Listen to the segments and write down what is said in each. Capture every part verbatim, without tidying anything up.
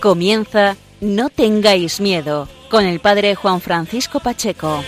Comienza No tengáis miedo, con el padre Juan Francisco Pacheco.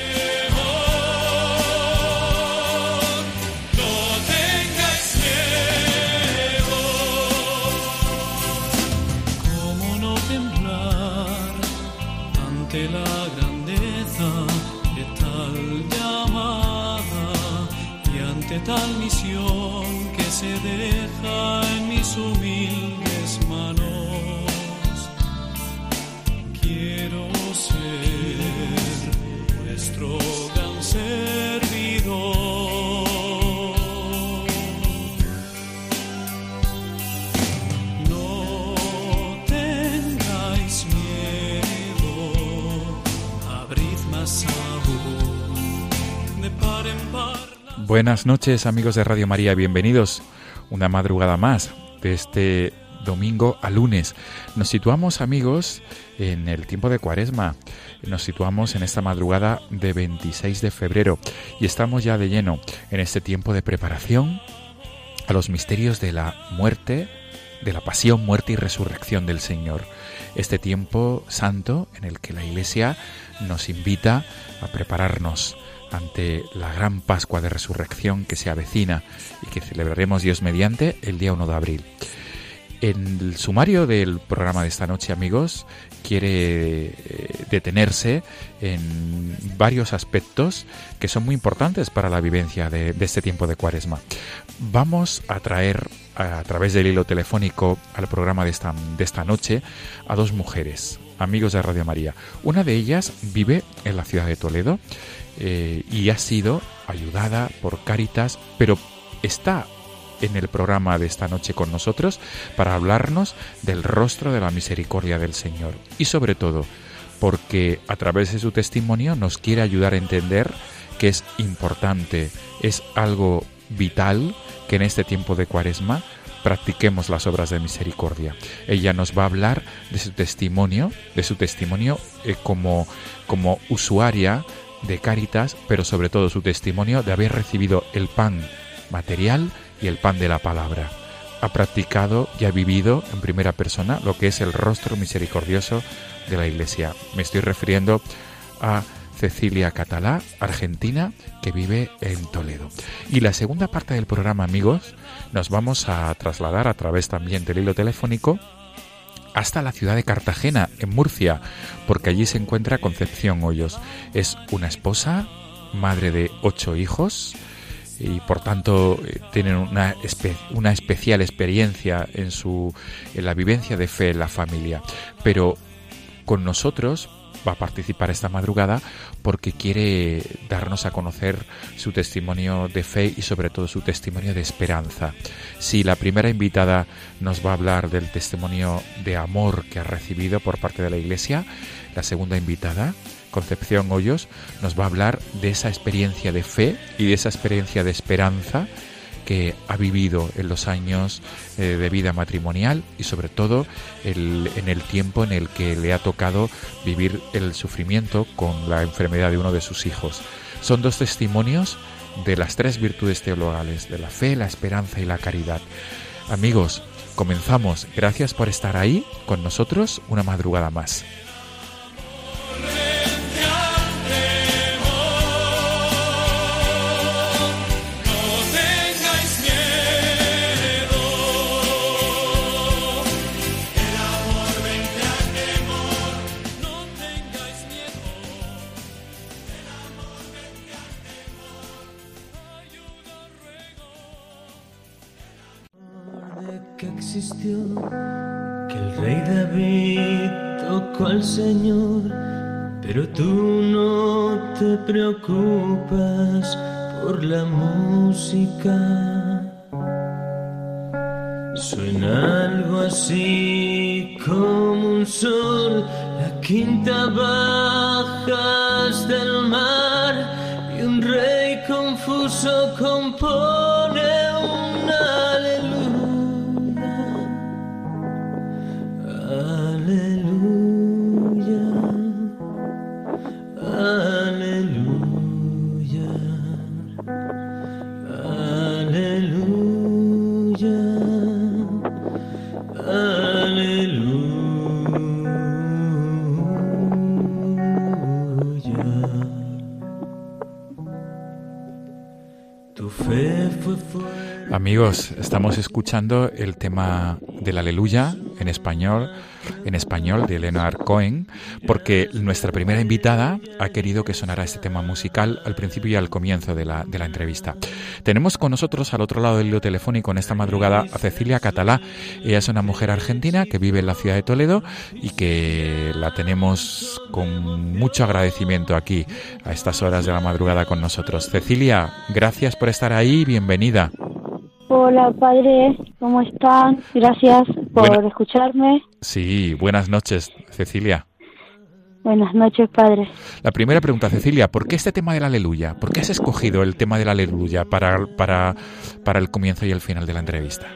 Buenas noches, amigos de Radio María, bienvenidos una madrugada más de este domingo a lunes. Nos situamos, amigos, en el tiempo de Cuaresma, nos situamos en esta madrugada de veintiséis de febrero y estamos ya de lleno en este tiempo de preparación a los misterios de la muerte, de la pasión, muerte y resurrección del Señor. Este tiempo santo en el que la Iglesia nos invita a prepararnos ante la gran Pascua de Resurrección que se avecina y que celebraremos, Dios mediante, el día primero de abril. En el sumario del programa de esta noche, amigos, quiere detenerse en varios aspectos que son muy importantes para la vivencia de, de este tiempo de Cuaresma. Vamos a traer a, a través del hilo telefónico al programa de esta, de esta noche a dos mujeres, amigos de Radio María. Una de ellas vive en la ciudad de Toledo eh, y ha sido ayudada por Cáritas, pero está en el programa de esta noche con nosotros para hablarnos del rostro de la misericordia del Señor y sobre todo porque a través de su testimonio nos quiere ayudar a entender que es importante, es algo vital que en este tiempo de Cuaresma practiquemos las obras de misericordia. Ella nos va a hablar de su testimonio, de su testimonio eh, como, como usuaria de Cáritas, pero sobre todo su testimonio de haber recibido el pan material y el pan de la palabra. Ha practicado y ha vivido en primera persona lo que es el rostro misericordioso de la Iglesia. Me estoy refiriendo a Cecilia Catalá, argentina, que vive en Toledo. Y la segunda parte del programa, amigos, nos vamos a trasladar a través también del hilo telefónico hasta la ciudad de Cartagena, en Murcia, porque allí se encuentra Concepción Hoyos. Es una esposa, madre de ocho hijos, y por tanto tienen una, espe- una especial experiencia en su en la vivencia de fe en la familia. Pero con nosotros va a participar esta madrugada porque quiere darnos a conocer su testimonio de fe y sobre todo su testimonio de esperanza. Si la primera invitada nos va a hablar del testimonio de amor que ha recibido por parte de la Iglesia, la segunda invitada, Concepción Hoyos, nos va a hablar de esa experiencia de fe y de esa experiencia de esperanza que ha vivido en los años eh, de vida matrimonial y sobre todo el, en el tiempo en el que le ha tocado vivir el sufrimiento con la enfermedad de uno de sus hijos. Son dos testimonios de las tres virtudes teologales, de la fe, la esperanza y la caridad. Amigos, comenzamos. Gracias por estar ahí con nosotros una madrugada más. Que el rey David tocó al Señor, pero tú no no te preocupas por la música. Suena algo así como un sol, la quinta bajas del mar y un rey confuso compone un aleluya, aleluya, aleluya, aleluya. Aleluya. Tu fe fue fuerte. Amigos, estamos escuchando el tema del Aleluya en español, en español de Leonard Cohen, porque nuestra primera invitada ha querido que sonara este tema musical al principio y al comienzo de la, de la entrevista. Tenemos con nosotros al otro lado del hilo telefónico en esta madrugada a Cecilia Catalá. Ella es una mujer argentina que vive en la ciudad de Toledo y que la tenemos con mucho agradecimiento aquí a estas horas de la madrugada con nosotros. Cecilia, gracias por estar ahí, bienvenida. Hola, padre, ¿cómo están? Gracias por bueno, escucharme. Sí, buenas noches, Cecilia. Buenas noches, padre. La primera pregunta, Cecilia, ¿por qué este tema del Aleluya? ¿Por qué has escogido el tema del Aleluya para, para, para el comienzo y el final de la entrevista?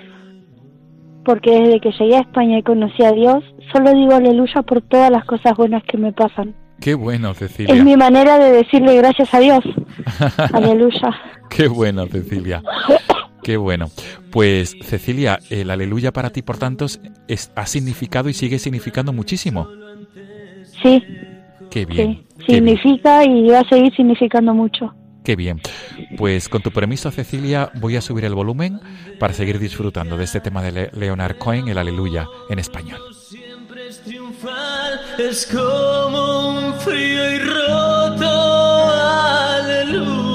Porque desde que llegué a España y conocí a Dios, solo digo Aleluya por todas las cosas buenas que me pasan. Qué bueno, Cecilia. Es mi manera de decirle gracias a Dios. Aleluya. Qué bueno, Cecilia. Qué bueno. Pues, Cecilia, el Aleluya para ti, por tanto, es, ha significado y sigue significando muchísimo. Sí. Qué bien. Sí. Qué significa bien. Y va a seguir significando mucho. Qué bien. Pues, con tu permiso, Cecilia, voy a subir el volumen para seguir disfrutando de este tema de Le- Leonard Cohen, el Aleluya, en español. Siempre es triunfal, es como un frío y roto, aleluya.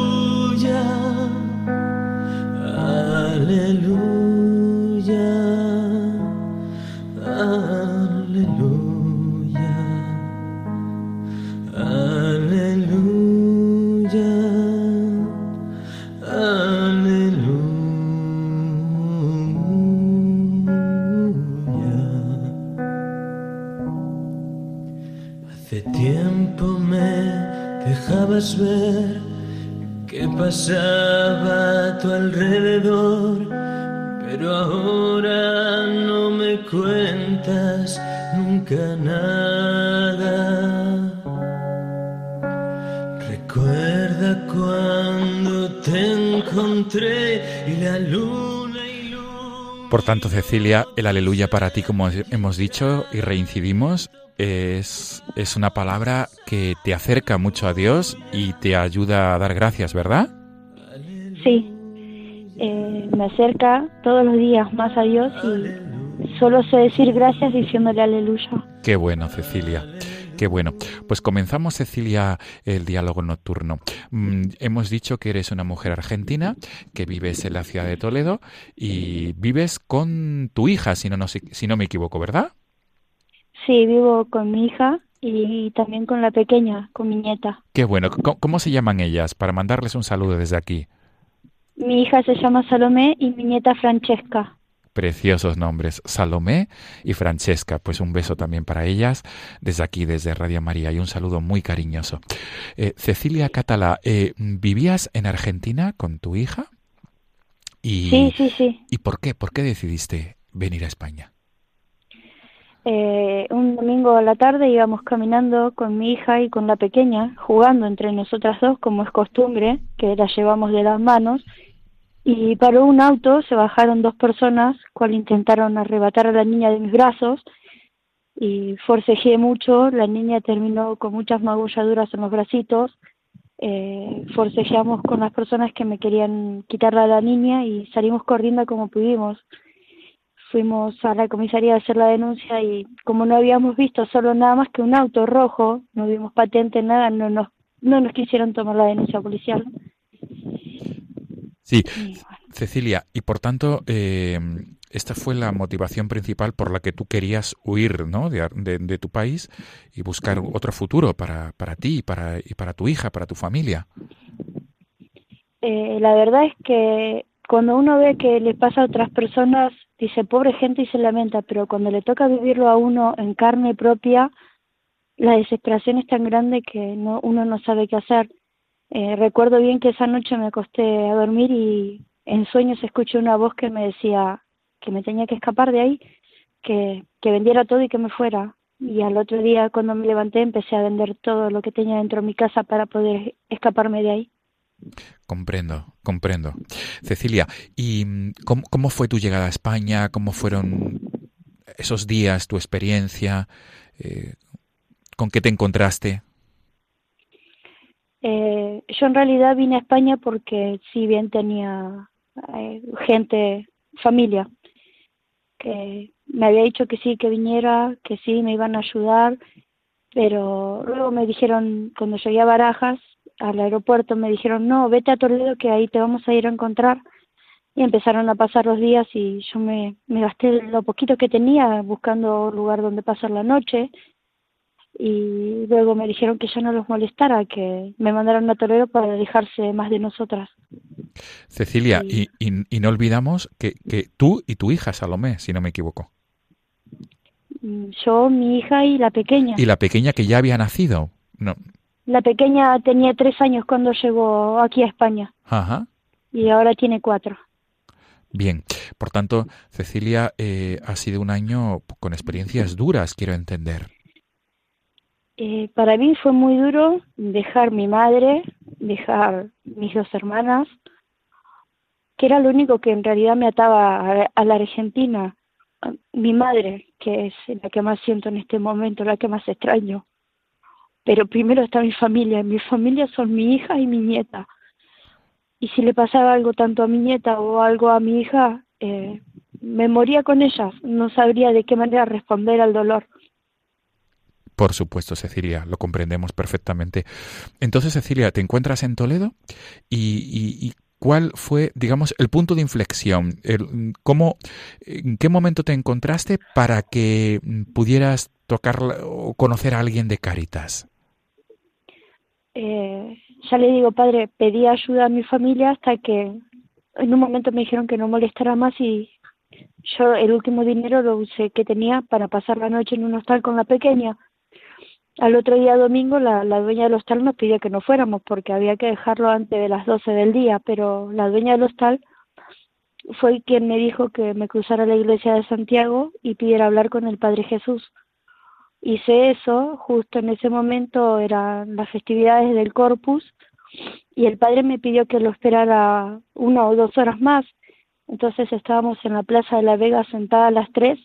Aleluya, aleluya, aleluya, aleluya. Hace tiempo me dejabas ver que pasaba a tu alrededor, pero ahora no me cuentas nunca nada. Recuerda cuando te encontré y la luna iluminó. Por tanto, Cecilia, el Aleluya para ti, como hemos dicho y reincidimos, Es, es una palabra que te acerca mucho a Dios y te ayuda a dar gracias, ¿verdad? Sí, eh, me acerca todos los días más a Dios y solo sé decir gracias diciéndole aleluya. Qué bueno, Cecilia. Qué bueno. Pues comenzamos, Cecilia, el diálogo nocturno. Mm, hemos dicho que eres una mujer argentina, que vives en la ciudad de Toledo y vives con tu hija, si no, no, si, si no me equivoco, ¿verdad? Sí, vivo con mi hija y también con la pequeña, con mi nieta. Qué bueno. ¿Cómo, cómo se llaman ellas? Para mandarles un saludo desde aquí. Mi hija se llama Salomé y mi nieta Francesca. Preciosos nombres, Salomé y Francesca. Pues un beso también para ellas desde aquí, desde Radio María, y un saludo muy cariñoso. Eh, Cecilia Catalá, eh, ¿vivías en Argentina con tu hija? Y, sí, sí, sí. ¿Y por qué? ¿Por qué decidiste venir a España? Eh, un domingo a la tarde íbamos caminando con mi hija y con la pequeña, jugando entre nosotras dos, como es costumbre, que las llevamos de las manos, y paró un auto, se bajaron dos personas, cual intentaron arrebatar a la niña de mis brazos, y forcejeé mucho, la niña terminó con muchas magulladuras en los bracitos, eh, forcejeamos con las personas que me querían quitarla a la niña y salimos corriendo como pudimos. Fuimos a la comisaría a hacer la denuncia y como no habíamos visto solo nada más que un auto rojo, no vimos patente, nada, no nos no nos quisieron tomar la denuncia policial. Sí, y bueno. Cecilia, y por tanto eh, esta fue la motivación principal por la que tú querías huir, ¿no?, de, de, de tu país y buscar otro futuro para, para ti, para, y para tu hija, para tu familia. Eh, la verdad es que cuando uno ve que le pasa a otras personas, dice, pobre gente, y se lamenta, pero cuando le toca vivirlo a uno en carne propia, la desesperación es tan grande que no, uno no sabe qué hacer. Eh, recuerdo bien que esa noche me acosté a dormir y en sueños escuché una voz que me decía que me tenía que escapar de ahí, que, que vendiera todo y que me fuera. Y al otro día, cuando me levanté, empecé a vender todo lo que tenía dentro de mi casa para poder escaparme de ahí. Comprendo, comprendo. Cecilia, ¿y cómo, cómo fue tu llegada a España? ¿Cómo fueron esos días, tu experiencia? Eh, ¿Con qué te encontraste? Eh, yo en realidad vine a España porque si bien tenía eh, gente, familia, que me había dicho que sí, que viniera, que sí, me iban a ayudar, pero luego me dijeron, cuando llegué a Barajas, al aeropuerto, me dijeron, no, vete a Toledo que ahí te vamos a ir a encontrar. Y empezaron a pasar los días y yo me, me gasté lo poquito que tenía buscando un lugar donde pasar la noche. Y luego me dijeron que ya no los molestara, que me mandaron a Toledo para alejarse más de nosotras. Cecilia, y, y, y, y no olvidamos que, que tú y tu hija Salomé, si no me equivoco. Yo, mi hija y la pequeña. Y la pequeña que ya había nacido. No. La pequeña tenía tres años cuando llegó aquí a España. Ajá. Y ahora tiene cuatro. Bien, por tanto, Cecilia, eh, ha sido un año con experiencias duras, quiero entender. Eh, para mí fue muy duro dejar mi madre, dejar mis dos hermanas, que era lo único que en realidad me ataba a, a la Argentina. Mi madre, que es la que más siento en este momento, la que más extraño. Pero primero está mi familia, y mi familia son mi hija y mi nieta. Y si le pasaba algo tanto a mi nieta o algo a mi hija, eh, me moría con ellas, no sabría de qué manera responder al dolor. Por supuesto, Cecilia, lo comprendemos perfectamente. Entonces, Cecilia, te encuentras en Toledo y, y, y ¿cuál fue, digamos, el punto de inflexión? El, ¿cómo, en qué momento te encontraste para que pudieras tocar o conocer a alguien de Cáritas? Eh, ya le digo, padre, pedí ayuda a mi familia hasta que en un momento me dijeron que no molestara más y yo el último dinero lo usé que tenía para pasar la noche en un hostal con la pequeña. Al otro día domingo la, la dueña del hostal nos pidió que no fuéramos porque había que dejarlo antes de las doce del día, pero la dueña del hostal fue quien me dijo que me cruzara a la iglesia de Santiago y pidiera hablar con el Padre Jesús. Hice eso, justo en ese momento eran las festividades del Corpus y el padre me pidió que lo esperara una o dos horas más. Entonces estábamos en la Plaza de la Vega sentada a las tres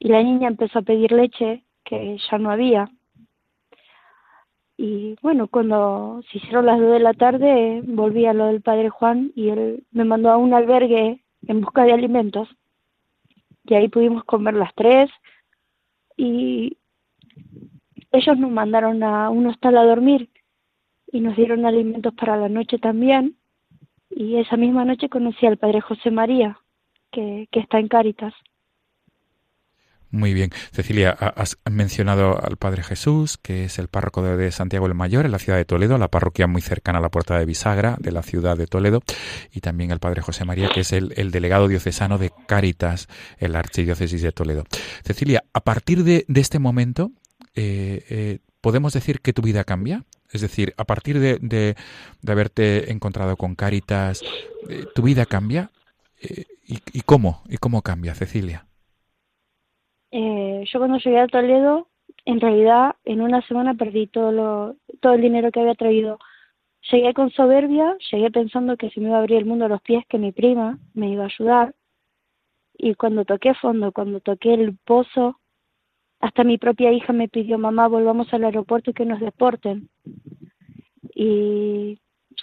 y la niña empezó a pedir leche que ya no había. Y bueno, cuando se hicieron las dos de la tarde volví a lo del padre Juan y él me mandó a un albergue en busca de alimentos y ahí pudimos comer las tres y ellos nos mandaron a un hostal a dormir y nos dieron alimentos para la noche también y esa misma noche conocí al padre José María que, que está en Cáritas. Muy bien. Cecilia, has mencionado al Padre Jesús, que es el párroco de Santiago el Mayor, en la ciudad de Toledo, la parroquia muy cercana a la Puerta de Bisagra de la ciudad de Toledo, y también al Padre José María, que es el, el delegado diocesano de Cáritas en la Archidiócesis de Toledo. Cecilia, a partir de, de este momento, eh, eh, ¿podemos decir que tu vida cambia? Es decir, a partir de, de, de haberte encontrado con Cáritas, eh, ¿tu vida cambia? Eh, y, ¿Y cómo? ¿Y cómo cambia, Cecilia? Eh, yo cuando llegué a Toledo, en realidad en una semana perdí todo lo, todo el dinero que había traído. Llegué con soberbia, llegué pensando que se me iba a abrir el mundo a los pies, que mi prima me iba a ayudar. Y cuando toqué fondo, cuando toqué el pozo, hasta mi propia hija me pidió, mamá, volvamos al aeropuerto y que nos deporten. Y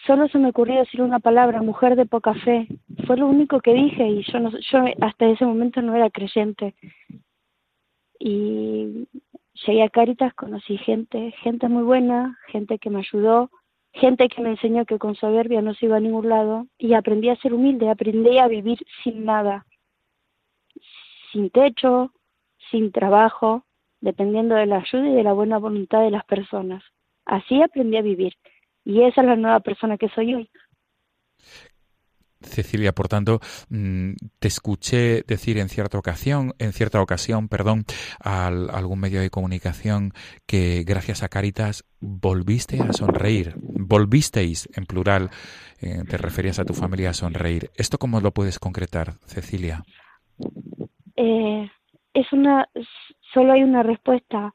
solo se me ocurrió decir una palabra, mujer de poca fe. Fue lo único que dije y yo, no, yo hasta ese momento no era creyente. Y llegué a Cáritas, conocí gente, gente muy buena, gente que me ayudó, gente que me enseñó que con soberbia no se iba a ningún lado. Y aprendí a ser humilde, aprendí a vivir sin nada. sin techo, sin trabajo, dependiendo de la ayuda y de la buena voluntad de las personas. Así aprendí a vivir, y esa es la nueva persona que soy hoy. Cecilia, por tanto, te escuché decir en cierta ocasión, en cierta ocasión, perdón, a algún medio de comunicación que gracias a Cáritas volviste a sonreír, volvisteis, en plural, eh, te referías a tu familia a sonreír. ¿Esto cómo lo puedes concretar, Cecilia? Eh, es una, solo hay una respuesta.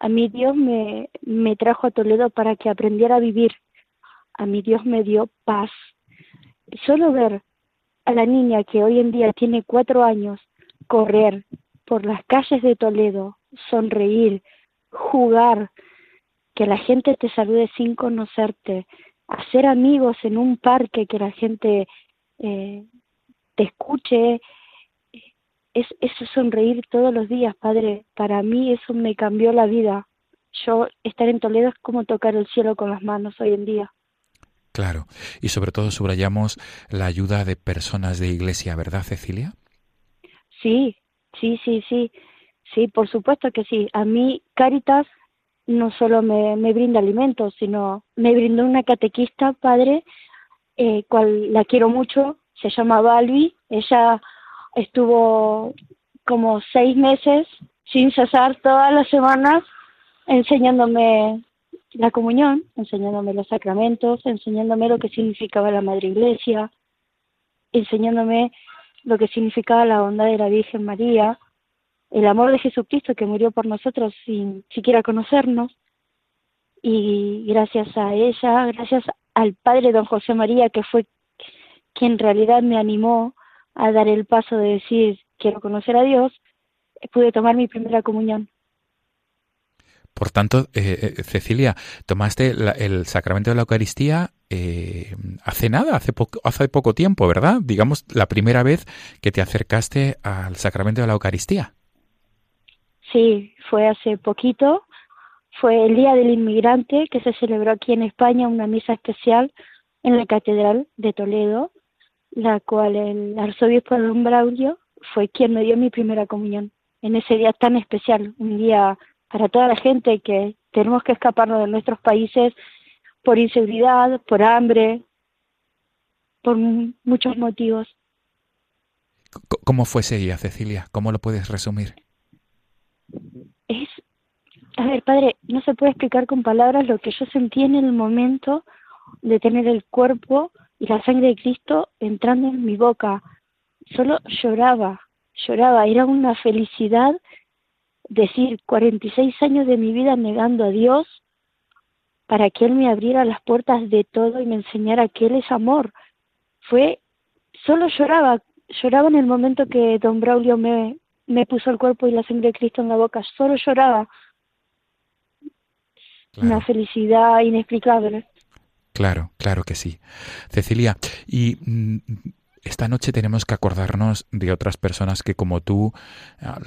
A mí Dios me, me trajo a Toledo para que aprendiera a vivir. A mí Dios me dio paz. Solo ver a la niña que hoy en día tiene cuatro años correr por las calles de Toledo, sonreír, jugar, que la gente te salude sin conocerte, hacer amigos en un parque, que la gente eh, te escuche, es eso, sonreír todos los días, Padre. Para mí eso me cambió la vida. Yo estar en Toledo es como tocar el cielo con las manos hoy en día. Claro, y sobre todo subrayamos la ayuda de personas de iglesia, ¿verdad, Cecilia? Sí, sí, sí, sí, sí, por supuesto que sí. A mí Cáritas no solo me, me brinda alimentos, sino me brindó una catequista, Padre, eh, cual la quiero mucho, se llama Balvi. Ella estuvo como seis meses sin cesar todas las semanas enseñándome la comunión, enseñándome los sacramentos, enseñándome lo que significaba la Madre Iglesia, enseñándome lo que significaba la bondad de la Virgen María, el amor de Jesucristo que murió por nosotros sin siquiera conocernos. Y gracias a ella, gracias al Padre Don José María, que fue quien en realidad me animó a dar el paso de decir quiero conocer a Dios, pude tomar mi primera comunión. Por tanto, eh, eh, Cecilia, tomaste la, el sacramento de la Eucaristía eh, hace nada, hace poco, hace poco tiempo, ¿verdad? Digamos, la primera vez que te acercaste al sacramento de la Eucaristía. Sí, fue hace poquito. Fue el Día del Inmigrante, que se celebró aquí en España, una misa especial en la Catedral de Toledo, la cual el arzobispo Don Braulio fue quien me dio mi primera comunión. En ese día tan especial, un día para toda la gente que tenemos que escaparnos de nuestros países por inseguridad, por hambre, por m- muchos motivos. ¿Cómo fue ese día, Cecilia? ¿Cómo lo puedes resumir? Es, a ver, Padre, no se puede explicar con palabras lo que yo sentí en el momento de tener el cuerpo y la sangre de Cristo entrando en mi boca. Solo lloraba, lloraba. Era una felicidad. Decir, cuarenta y seis años de mi vida negando a Dios para que Él me abriera las puertas de todo y me enseñara que Él es amor. Fue, solo lloraba, lloraba en el momento que Don Braulio me, me puso el cuerpo y la sangre de Cristo en la boca, solo lloraba. Claro. Una felicidad inexplicable. Claro, claro que sí. Cecilia, y Mm, esta noche tenemos que acordarnos de otras personas que, como tú,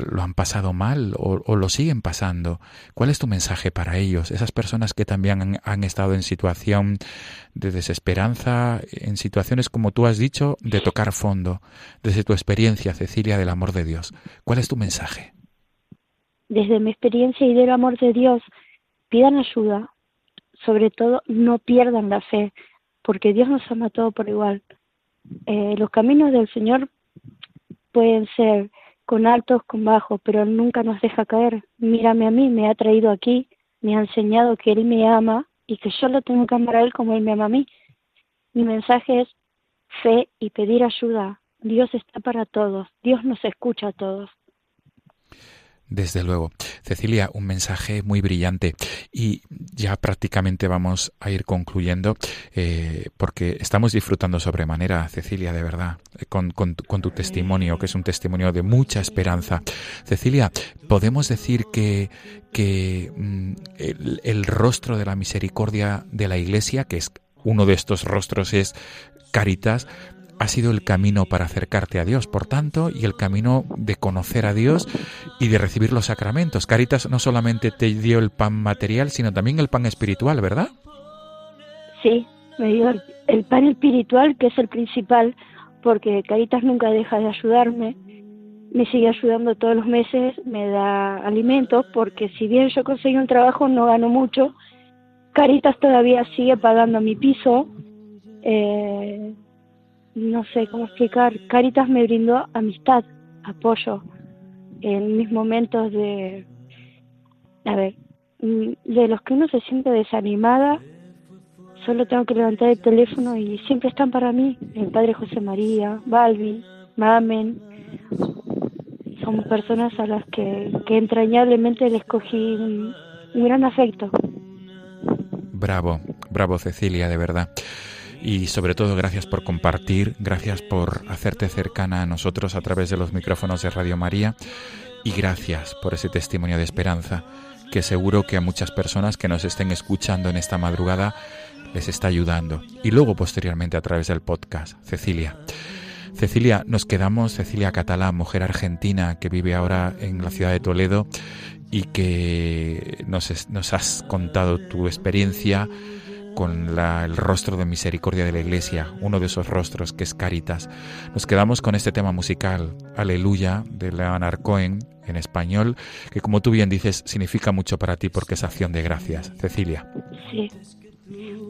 lo han pasado mal o, o lo siguen pasando. ¿Cuál es tu mensaje para ellos? Esas personas que también han, han estado en situación de desesperanza, en situaciones, como tú has dicho, de tocar fondo. Desde tu experiencia, Cecilia, del amor de Dios, ¿cuál es tu mensaje? Desde mi experiencia y del amor de Dios, pidan ayuda. Sobre todo, no pierdan la fe, porque Dios nos ama a todos por igual. Eh, los caminos del Señor pueden ser con altos, con bajos, pero nunca nos deja caer. Mírame a mí, me ha traído aquí, me ha enseñado que Él me ama y que yo lo tengo que amar a Él como Él me ama a mí. Mi mensaje es fe y pedir ayuda. Dios está para todos, Dios nos escucha a todos. Desde luego. Cecilia, un mensaje muy brillante. Y ya prácticamente vamos a ir concluyendo, eh, porque estamos disfrutando sobremanera, Cecilia, de verdad, con, con, con tu testimonio, que es un testimonio de mucha esperanza. Cecilia, ¿podemos decir que, que mm, el, el rostro de la misericordia de la Iglesia, que es uno de estos rostros, es Cáritas, ha sido el camino para acercarte a Dios, por tanto, y el camino de conocer a Dios y de recibir los sacramentos? Cáritas no solamente te dio el pan material, sino también el pan espiritual, ¿verdad? Sí, me dio el, el pan espiritual, que es el principal, porque Cáritas nunca deja de ayudarme. me sigue ayudando todos los meses, me da alimentos, porque si bien yo conseguí un trabajo, no gano mucho. Cáritas todavía sigue pagando mi piso. Eh, no sé cómo explicar. Cáritas me brindó amistad, apoyo, en mis momentos de... A ver, de los que uno se siente desanimada, solo tengo que levantar el teléfono y siempre están para mí. El Padre José María, Balvi, Mamen. Somos personas a las que, que entrañablemente les cogí un, un gran afecto. Bravo, bravo Cecilia, de verdad. Y sobre todo, gracias por compartir, gracias por hacerte cercana a nosotros a través de los micrófonos de Radio María y gracias por ese testimonio de esperanza que seguro que a muchas personas que nos estén escuchando en esta madrugada les está ayudando. Y luego, posteriormente, a través del podcast, Cecilia. Cecilia, nos quedamos, Cecilia Catalá, mujer argentina que vive ahora en la ciudad de Toledo y que nos, nos has contado tu experiencia con la, el rostro de misericordia de la Iglesia, uno de esos rostros que es Cáritas. Nos quedamos con este tema musical, Aleluya, de Leonard Cohen, en español, que como tú bien dices, significa mucho para ti porque es acción de gracias. Cecilia. Sí.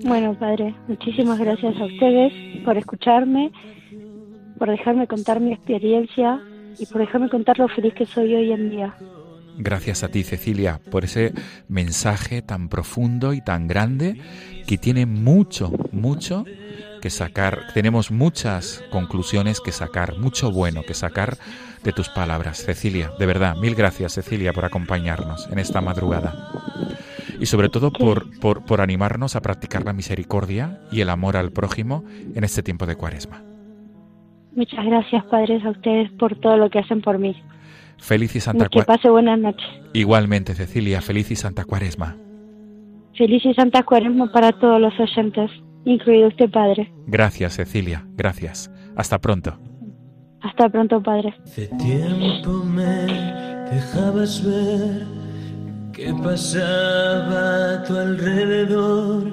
Bueno, padre, muchísimas gracias a ustedes por escucharme, por dejarme contar mi experiencia y por dejarme contar lo feliz que soy hoy en día. Gracias a ti, Cecilia, por ese mensaje tan profundo y tan grande que tiene mucho, mucho que sacar. Tenemos muchas conclusiones que sacar, mucho bueno que sacar de tus palabras, Cecilia. De verdad, mil gracias, Cecilia, por acompañarnos en esta madrugada. Y sobre todo por, por, por animarnos a practicar la misericordia y el amor al prójimo en este tiempo de Cuaresma. Muchas gracias, padres, a ustedes por todo lo que hacen por mí. Feliz y Santa Cuaresma. Que pase buenas noches. Igualmente, Cecilia, feliz y Santa Cuaresma. Feliz y Santa Cuaresma para todos los oyentes, incluido usted, padre. Gracias, Cecilia, gracias. Hasta pronto. Hasta pronto, padre. Hace tiempo me dejabas ver que pasaba a tu alrededor,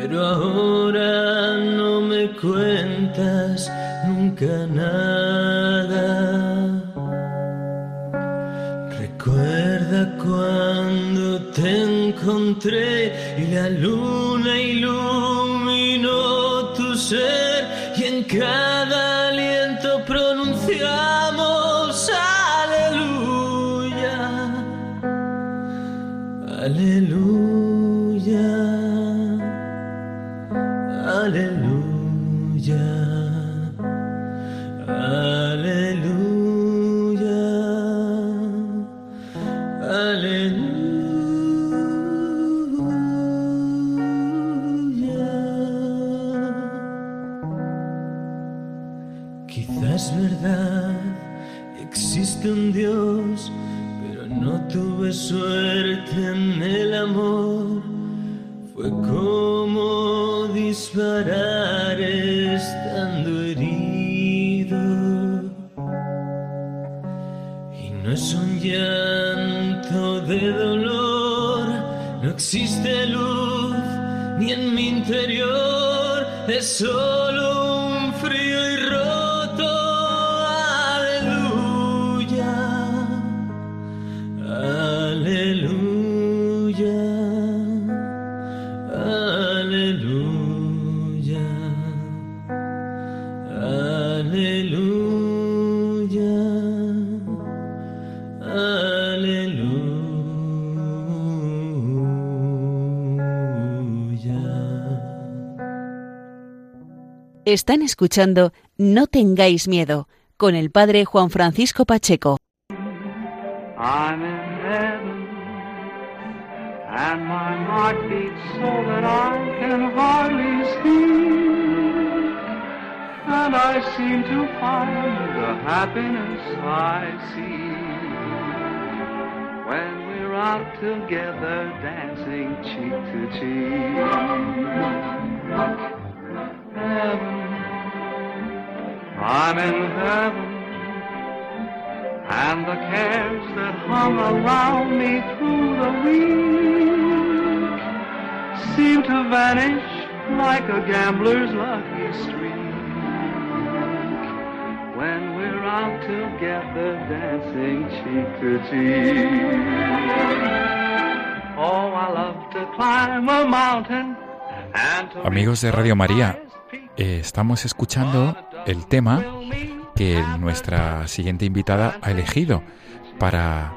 pero ahora no me cuentas nunca nada. Recuerda cuando te encontré y la luna iluminó tu ser y en cada aliento pronunciamos aleluya, aleluya, aleluya. Existe un Dios, pero no tuve suerte en el amor. Fue como disparar estando herido. Y no es un llanto de dolor, no existe luz ni en mi interior, es solo un frío y rojo. Están escuchando No tengáis miedo con el padre Juan Francisco Pacheco. I'm in heaven and my heart beats so that I can hardly speak, and I seem to find the happiness I seek when we're out together dancing cheek to cheek. Heaven. I'm in heaven, and the cares that hung around me through the week seem to vanish like a gambler's lucky streak. when we're out together dancing cheek to cheek. Oh, I love to climb a mountain and to... Amigos de Radio María, eh, estamos escuchando el tema que nuestra siguiente invitada ha elegido para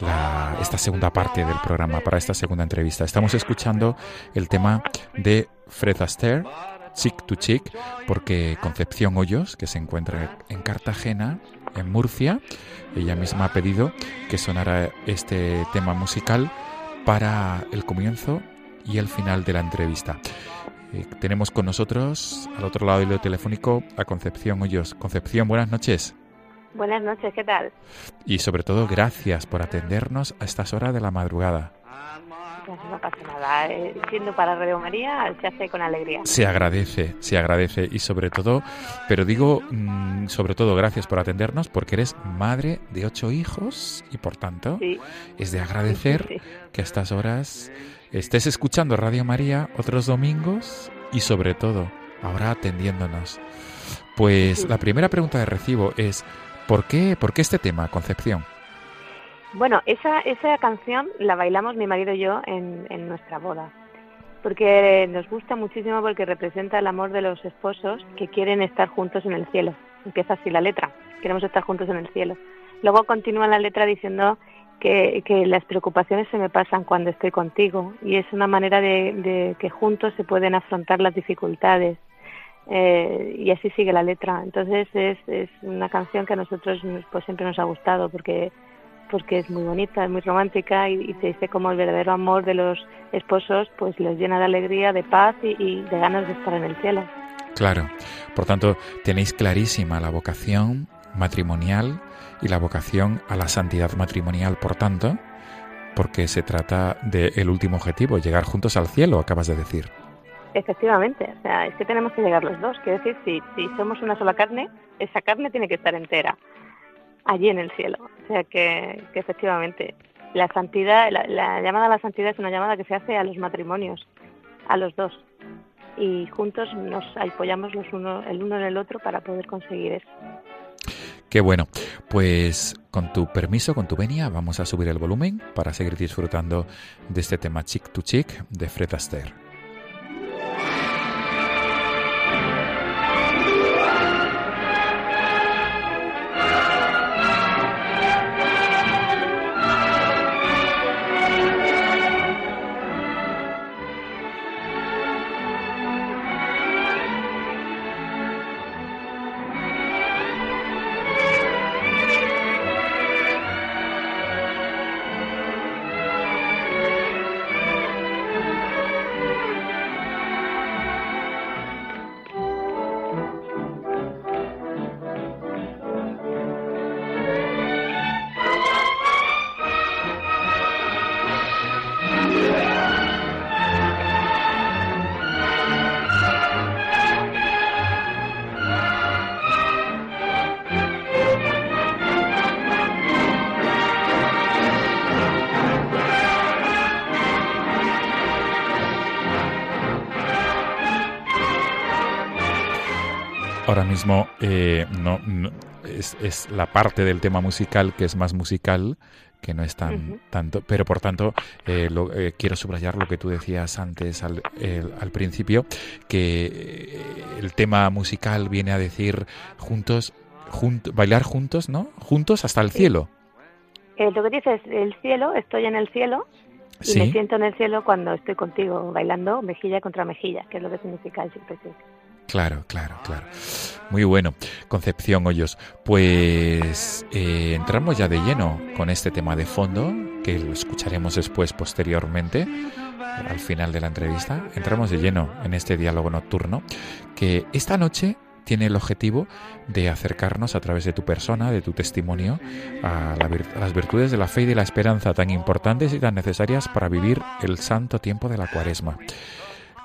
la, esta segunda parte del programa, para esta segunda entrevista. Estamos escuchando el tema de Fred Astaire, Cheek to Cheek, porque Concepción Hoyos, que se encuentra en Cartagena, en Murcia, ella misma ha pedido que sonara este tema musical para el comienzo y el final de la entrevista. Eh, tenemos con nosotros, al otro lado del hilo telefónico, a Concepción Hoyos. Concepción, buenas noches. Buenas noches, ¿qué tal? Y sobre todo, gracias por atendernos a estas horas de la madrugada. No pasa nada, siendo para Radio María se hace con alegría. Se agradece, se agradece y sobre todo, pero digo mm, sobre todo gracias por atendernos porque eres madre de ocho hijos y por tanto sí. es de agradecer sí, sí, sí. que a estas horas estés escuchando Radio María otros domingos y sobre todo ahora atendiéndonos. Pues sí. La primera pregunta de recibo es ¿por qué, por qué este tema, Concepción? Bueno, esa esa canción la bailamos mi marido y yo en, en nuestra boda, porque nos gusta muchísimo porque representa el amor de los esposos que quieren estar juntos en el cielo. Empieza así la letra, queremos estar juntos en el cielo. Luego continúa la letra diciendo que, que las preocupaciones se me pasan cuando estoy contigo y es una manera de, de que juntos se pueden afrontar las dificultades. Eh, y así sigue la letra. Entonces es, es una canción que a nosotros pues siempre nos ha gustado porque... porque es muy bonita, es muy romántica y, y te dice cómo el verdadero amor de los esposos pues les llena de alegría, de paz y, y de ganas de estar en el cielo. Claro, por tanto tenéis clarísima la vocación matrimonial y la vocación a la santidad matrimonial, por tanto, porque se trata del último objetivo, llegar juntos al cielo, acabas de decir. Efectivamente, o sea, es que tenemos que llegar los dos, quiero decir, si, si somos una sola carne, esa carne tiene que estar entera allí en el cielo, o sea que, que efectivamente la santidad, la, la llamada a la santidad es una llamada que se hace a los matrimonios, a los dos, y juntos nos apoyamos los uno, el uno en el otro para poder conseguir eso. Qué bueno, pues con tu permiso, con tu venia, vamos a subir el volumen para seguir disfrutando de este tema Cheek to Cheek de Fred Astaire. Ahora mismo eh, no, no es, es la parte del tema musical que es más musical, que no es tan uh-huh. tanto, pero por tanto eh, lo, eh, quiero subrayar lo que tú decías antes al, el, al principio, que el tema musical viene a decir juntos, jun, bailar juntos, ¿no? Juntos hasta el sí. cielo. Eh, lo que dices, el cielo, estoy en el cielo y ¿sí? me siento en el cielo cuando estoy contigo bailando mejilla contra mejilla, que es lo que significa el chico-chico. Claro, claro, claro. Muy bueno, Concepción Hoyos. Pues eh, entramos ya de lleno con este tema de fondo, que lo escucharemos después, posteriormente, al final de la entrevista. Entramos de lleno en este diálogo nocturno, que esta noche tiene el objetivo de acercarnos a través de tu persona, de tu testimonio, a, la, a las virtudes de la fe y de la esperanza tan importantes y tan necesarias para vivir el santo tiempo de la Cuaresma.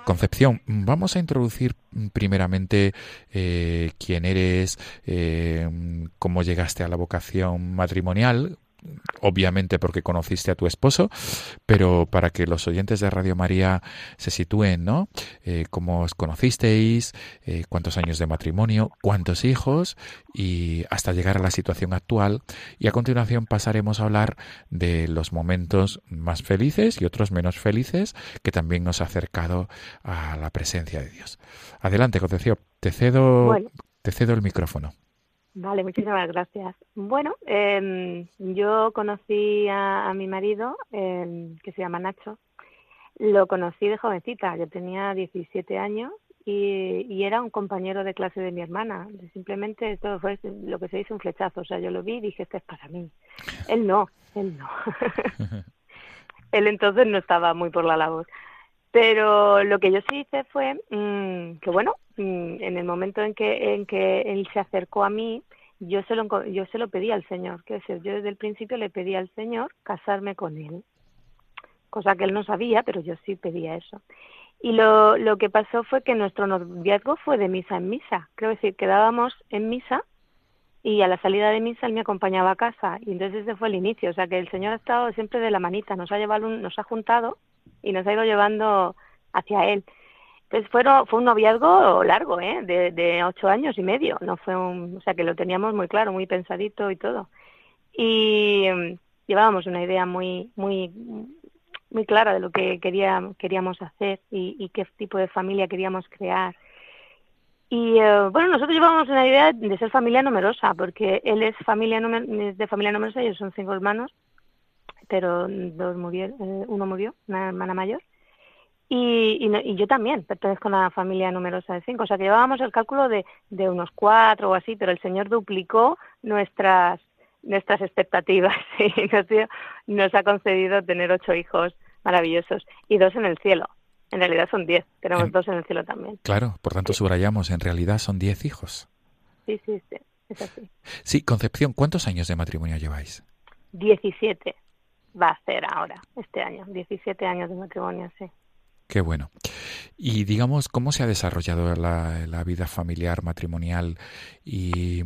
Concepción, vamos a introducir primeramente eh, quién eres, eh, cómo llegaste a la vocación matrimonial, obviamente porque conociste a tu esposo, pero para que los oyentes de Radio María se sitúen, ¿no? Eh, ¿Cómo os conocisteis? Eh, ¿Cuántos años de matrimonio? ¿Cuántos hijos? Y hasta llegar a la situación actual. Y a continuación pasaremos a hablar de los momentos más felices y otros menos felices que también nos ha acercado a la presencia de Dios. Adelante, Concepción. Te cedo, bueno. te cedo el micrófono. Vale, muchísimas gracias. Bueno, eh, yo conocí a, a mi marido, eh, que se llama Nacho. Lo conocí de jovencita, yo tenía diecisiete años y, y era un compañero de clase de mi hermana. Simplemente esto fue lo que se dice un flechazo, o sea, yo lo vi y dije, este es para mí. Él no, él no. Él entonces no estaba muy por la labor. Pero lo que yo sí hice fue mmm, que, bueno, mmm, en el momento en que en que él se acercó a mí, yo se lo yo se lo pedí al Señor. Quiero decir, yo desde el principio le pedí al Señor casarme con él, cosa que él no sabía, pero yo sí pedía eso. Y lo lo que pasó fue que nuestro noviazgo fue de misa en misa. Quiero decir, quedábamos en misa y a la salida de misa él me acompañaba a casa. Y entonces ese fue el inicio. O sea, que el Señor ha estado siempre de la manita, nos ha llevado, un, nos ha juntado y nos ha ido llevando hacia él. Entonces fue, fue un noviazgo largo, ¿eh? De, de ocho años y medio. No fue un, o sea, que lo teníamos muy claro, muy pensadito y todo. Y llevábamos una idea muy, muy, muy clara de lo que quería, queríamos hacer y, y qué tipo de familia queríamos crear. Y eh, bueno, nosotros llevábamos una idea de ser familia numerosa, porque él es familia numer- de familia numerosa, ellos son cinco hermanos, pero dos murieron, eh, uno murió, una hermana mayor, y, y, no, y yo también pertenezco a una familia numerosa de cinco, o sea que llevábamos el cálculo de, de unos cuatro o así, pero el Señor duplicó nuestras nuestras expectativas y nos, dio, nos ha concedido tener ocho hijos maravillosos y dos en el cielo. En realidad son diez, tenemos en, dos en el cielo también. Claro, por tanto sí. Subrayamos, en realidad son diez hijos. Sí, sí, sí, es así. Sí, Concepción, ¿cuántos años de matrimonio lleváis? diecisiete. Va a ser ahora, este año, diecisiete años de matrimonio, sí. Qué bueno. Y digamos, ¿cómo se ha desarrollado la, la vida familiar, matrimonial? Y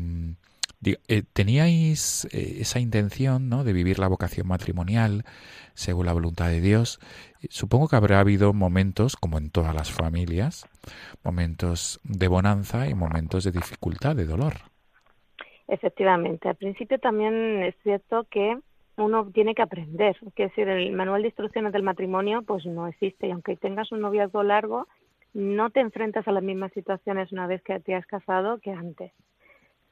eh, teníais eh, esa intención, ¿no?, de vivir la vocación matrimonial según la voluntad de Dios. Supongo que habrá habido momentos, como en todas las familias, momentos de bonanza y momentos de dificultad, de dolor. Efectivamente. Al principio también es cierto que uno tiene que aprender, que es decir, el manual de instrucciones del matrimonio pues no existe, y aunque tengas un noviazgo largo, no te enfrentas a las mismas situaciones una vez que te has casado que antes.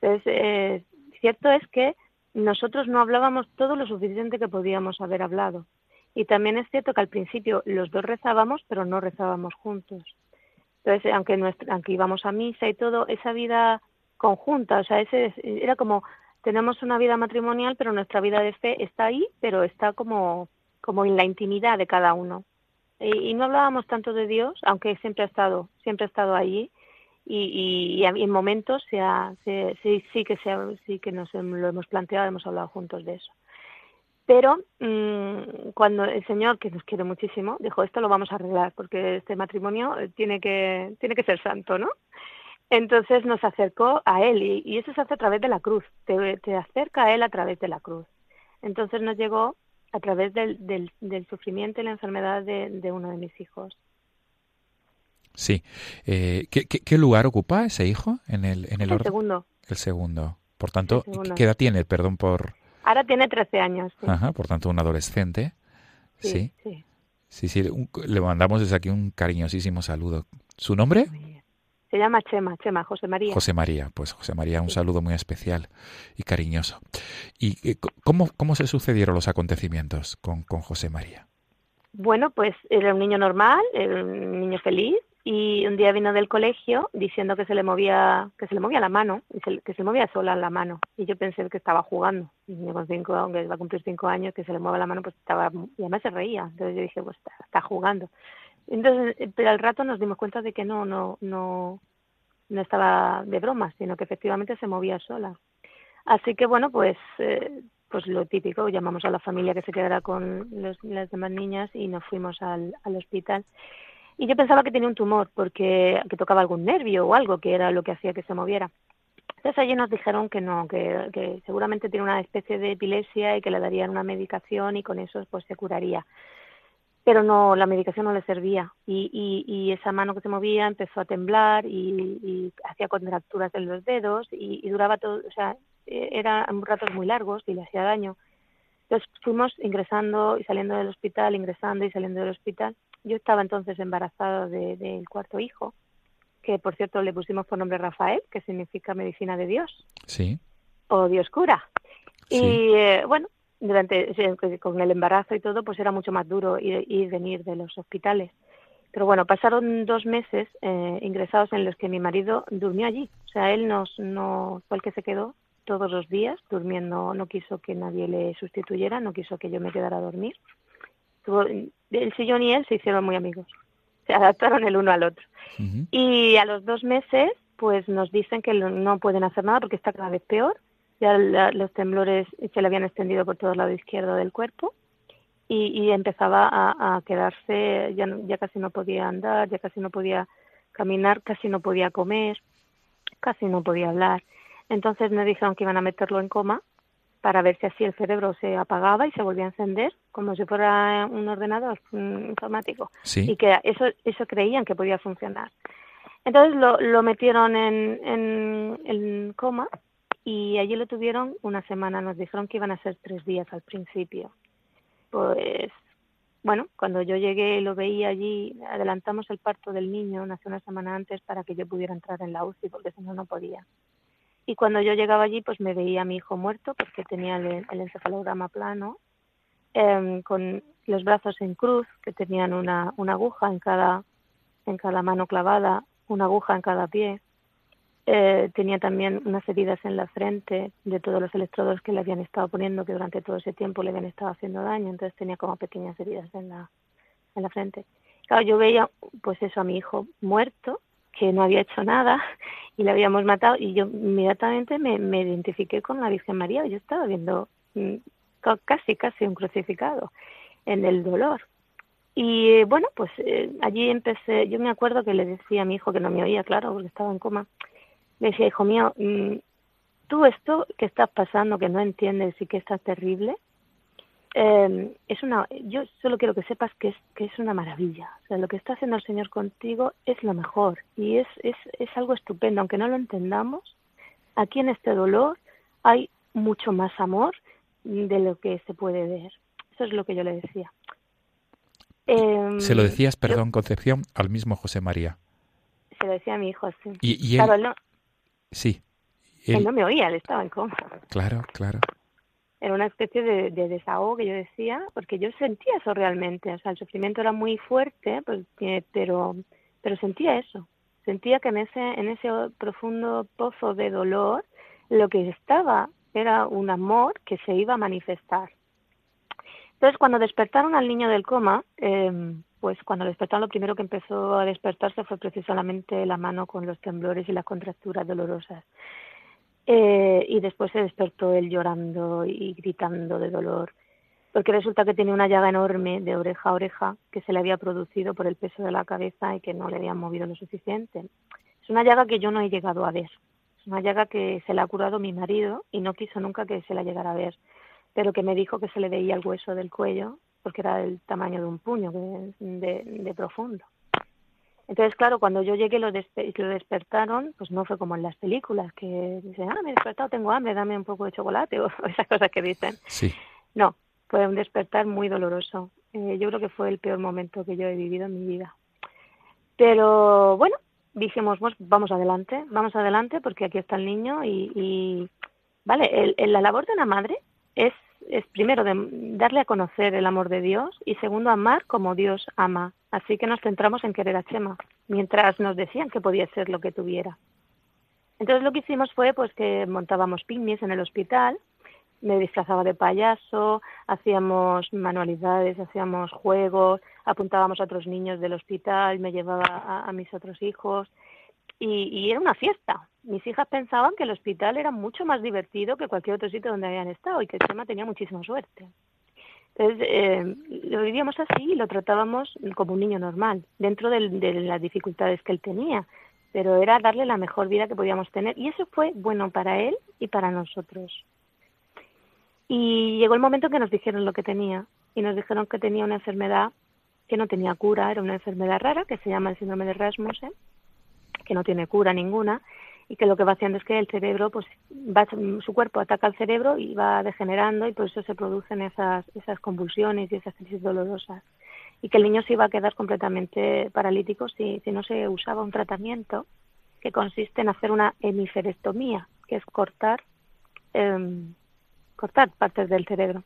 Entonces, eh, cierto es que nosotros no hablábamos todo lo suficiente que podíamos haber hablado, y también es cierto que al principio los dos rezábamos, pero no rezábamos juntos. Entonces, aunque, nuestra, aunque íbamos a misa y todo, esa vida conjunta, o sea, ese era como... Tenemos una vida matrimonial, pero nuestra vida de fe está ahí, pero está como, como en la intimidad de cada uno. Y, y no hablábamos tanto de Dios, aunque siempre ha estado, siempre ha estado allí. Y, y, y en momentos se ha, se, sí, sí que se ha, sí que nos lo hemos planteado, hemos hablado juntos de eso. Pero mmm, cuando el Señor, que nos quiere muchísimo, dijo, esto lo vamos a arreglar, porque este matrimonio tiene que, tiene que ser santo, ¿no? Entonces nos acercó a Él, y, y eso se hace a través de la cruz, te, te acerca a Él a través de la cruz. Entonces nos llegó a través del, del, del sufrimiento y la enfermedad de, de uno de mis hijos. Sí. Eh, ¿qué, qué, qué lugar ocupa ese hijo en el en el, el orden? segundo. El segundo. Por tanto, segundo. ¿Qué edad tiene? Perdón por... Ahora tiene trece años. Sí. Ajá, por tanto, un adolescente. Sí, sí. Sí, sí, sí. Un, le mandamos desde aquí un cariñosísimo saludo. ¿Su nombre? Se llama Chema, Chema, José María. José María, pues José María, un sí. saludo muy especial y cariñoso. ¿Y cómo, cómo se sucedieron los acontecimientos con, con José María? Bueno, pues era un niño normal, era un niño feliz, y un día vino del colegio diciendo que se le movía, que se le movía la mano, que se le movía sola la mano. Y yo pensé que estaba jugando. Un niño con cinco, aunque va a cumplir cinco años, que se le mueva la mano, pues estaba, y además se reía. Entonces yo dije, pues está, está jugando. Entonces, pero al rato nos dimos cuenta de que no, no, no, no estaba de broma, sino que efectivamente se movía sola. Así que bueno, pues, eh, pues lo típico, llamamos a la familia que se quedara con los, las demás niñas y nos fuimos al, al hospital. Y yo pensaba que tenía un tumor, porque que tocaba algún nervio o algo que era lo que hacía que se moviera. Entonces allí nos dijeron que no, que, que seguramente tiene una especie de epilepsia y que le darían una medicación y con eso pues se curaría. Pero no, la medicación no le servía y, y, y esa mano que se movía empezó a temblar y, y hacía contracturas en los dedos y, y duraba todo, o sea, eran ratos muy largos y le hacía daño. Entonces fuimos ingresando y saliendo del hospital, ingresando y saliendo del hospital. Yo estaba entonces embarazada del de, de cuarto hijo, que por cierto le pusimos por nombre Rafael, que significa medicina de Dios. Sí. O Dios cura. Sí. Y eh, bueno, durante con el embarazo y todo, pues era mucho más duro ir y venir de los hospitales. Pero bueno, pasaron dos meses eh, ingresados en los que mi marido durmió allí. O sea, él nos, no fue el que se quedó todos los días durmiendo, no quiso que nadie le sustituyera, no quiso que yo me quedara a dormir. Tuvo, el sillón y él se hicieron muy amigos. Se adaptaron el uno al otro. Uh-huh. Y a los dos meses, pues nos dicen que no pueden hacer nada porque está cada vez peor. Ya la, los temblores se le habían extendido por todo el lado izquierdo del cuerpo y, y empezaba a, a quedarse, ya, ya casi no podía andar, ya casi no podía caminar, casi no podía comer, casi no podía hablar. Entonces me dijeron que iban a meterlo en coma para ver si así el cerebro se apagaba y se volvía a encender, como si fuera un ordenador informático. Sí. Y que eso, eso creían que podía funcionar. Entonces lo, lo metieron en, en, en coma y allí lo tuvieron una semana. Nos dijeron que iban a ser tres días al principio. Pues, bueno, cuando yo llegué y lo veía allí, adelantamos el parto del niño, nació una semana antes para que yo pudiera entrar en la U C I, porque si no, no podía. Y cuando yo llegaba allí, pues me veía a mi hijo muerto, porque tenía el, el encefalograma plano, eh, con los brazos en cruz, que tenían una, una aguja en cada, en cada mano clavada, una aguja en cada pie. Eh, tenía también unas heridas en la frente de todos los electrodos que le habían estado poniendo, que durante todo ese tiempo le habían estado haciendo daño, entonces tenía como pequeñas heridas en la, en la frente. Claro, yo veía, pues eso, a mi hijo muerto, que no había hecho nada y le habíamos matado, y yo inmediatamente me, me identifiqué con la Virgen María. Yo estaba viendo casi casi un crucificado en el dolor. Y bueno, pues eh, allí empecé, yo me acuerdo que le decía a mi hijo, que no me oía, claro, porque estaba en coma, le decía, hijo mío, tú esto que estás pasando, que no entiendes y que estás terrible, Eh, es una, yo solo quiero que sepas que es, que es una maravilla. O sea, lo que está haciendo el Señor contigo es lo mejor y es, es, es algo estupendo, aunque no lo entendamos. Aquí en este dolor hay mucho más amor de lo que se puede ver. Eso es lo que yo le decía. Eh, se lo decías, perdón, yo, Concepción, al mismo José María. Se lo decía a mi hijo, sí. Y, y él, claro, no, sí. Él, él no me oía, él estaba en coma. Claro, claro. Era una especie de, de desahogo que yo decía, porque yo sentía eso realmente. O sea, el sufrimiento era muy fuerte, porque, pero pero sentía eso. Sentía que en ese en ese profundo pozo de dolor lo que estaba era un amor que se iba a manifestar. Entonces, cuando despertaron al niño del coma, eh, pues cuando lo despertaron, lo primero que empezó a despertarse fue precisamente la mano con los temblores y las contracturas dolorosas. Eh, y después se despertó él llorando y gritando de dolor, porque resulta que tenía una llaga enorme de oreja a oreja que se le había producido por el peso de la cabeza y que no le habían movido lo suficiente. Es una llaga que yo no he llegado a ver, es una llaga que se la ha curado mi marido y no quiso nunca que se la llegara a ver, pero que me dijo que se le veía el hueso del cuello porque era del tamaño de un puño, de, de, de profundo. Entonces, claro, cuando yo llegué lo, despe- lo despertaron, pues no fue como en las películas, que dicen, ah, me he despertado, tengo hambre, dame un poco de chocolate, o esas cosas que dicen. Sí. No, fue un despertar muy doloroso. Eh, yo creo que fue el peor momento que yo he vivido en mi vida. Pero, bueno, dijimos, pues, vamos adelante, vamos adelante, porque aquí está el niño y, y vale, el, el, la labor de una madre es, es primero, de darle a conocer el amor de Dios y, segundo, amar como Dios ama. Así que nos centramos en querer a Chema, mientras nos decían que podía ser lo que tuviera. Entonces lo que hicimos fue pues que montábamos picnics en el hospital, me disfrazaba de payaso, hacíamos manualidades, hacíamos juegos, apuntábamos a otros niños del hospital, me llevaba a, a mis otros hijos y, y era una fiesta. Mis hijas pensaban que el hospital era mucho más divertido que cualquier otro sitio donde habían estado y que Chema tenía muchísima suerte. Entonces, eh, lo vivíamos así y lo tratábamos como un niño normal, dentro de, de las dificultades que él tenía. pero era darle la mejor vida que podíamos tener. Y eso fue bueno para él y para nosotros. Y llegó el momento que nos dijeron lo que tenía, y nos dijeron que tenía una enfermedad que no tenía cura, era una enfermedad rara que se llama el síndrome de Rasmussen, que no tiene cura ninguna, y que lo que va haciendo es que el cerebro, pues va, su cuerpo ataca al cerebro y va degenerando, y por eso se producen esas, esas convulsiones y esas crisis dolorosas. Y que el niño se iba a quedar completamente paralítico si, si no se usaba un tratamiento que consiste en hacer una hemiferectomía, que es cortar, eh, cortar partes del cerebro.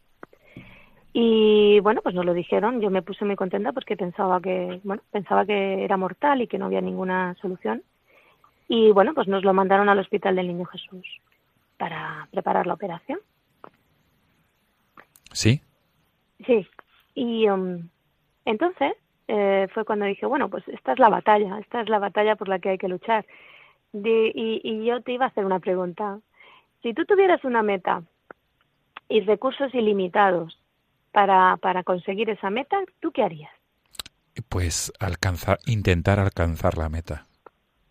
Y bueno, pues nos lo dijeron, yo me puse muy contenta porque pensaba que, bueno, pensaba que era mortal y que no había ninguna solución. Y bueno, pues nos lo mandaron al Hospital del Niño Jesús para preparar la operación. ¿Sí? Sí. Y um, entonces eh, fue cuando dije, bueno, pues esta es la batalla, esta es la batalla por la que hay que luchar. De, y, y yo te iba a hacer una pregunta. Si tú tuvieras una meta y recursos ilimitados para, para conseguir esa meta, ¿tú qué harías? Pues alcanzar, intentar alcanzar la meta.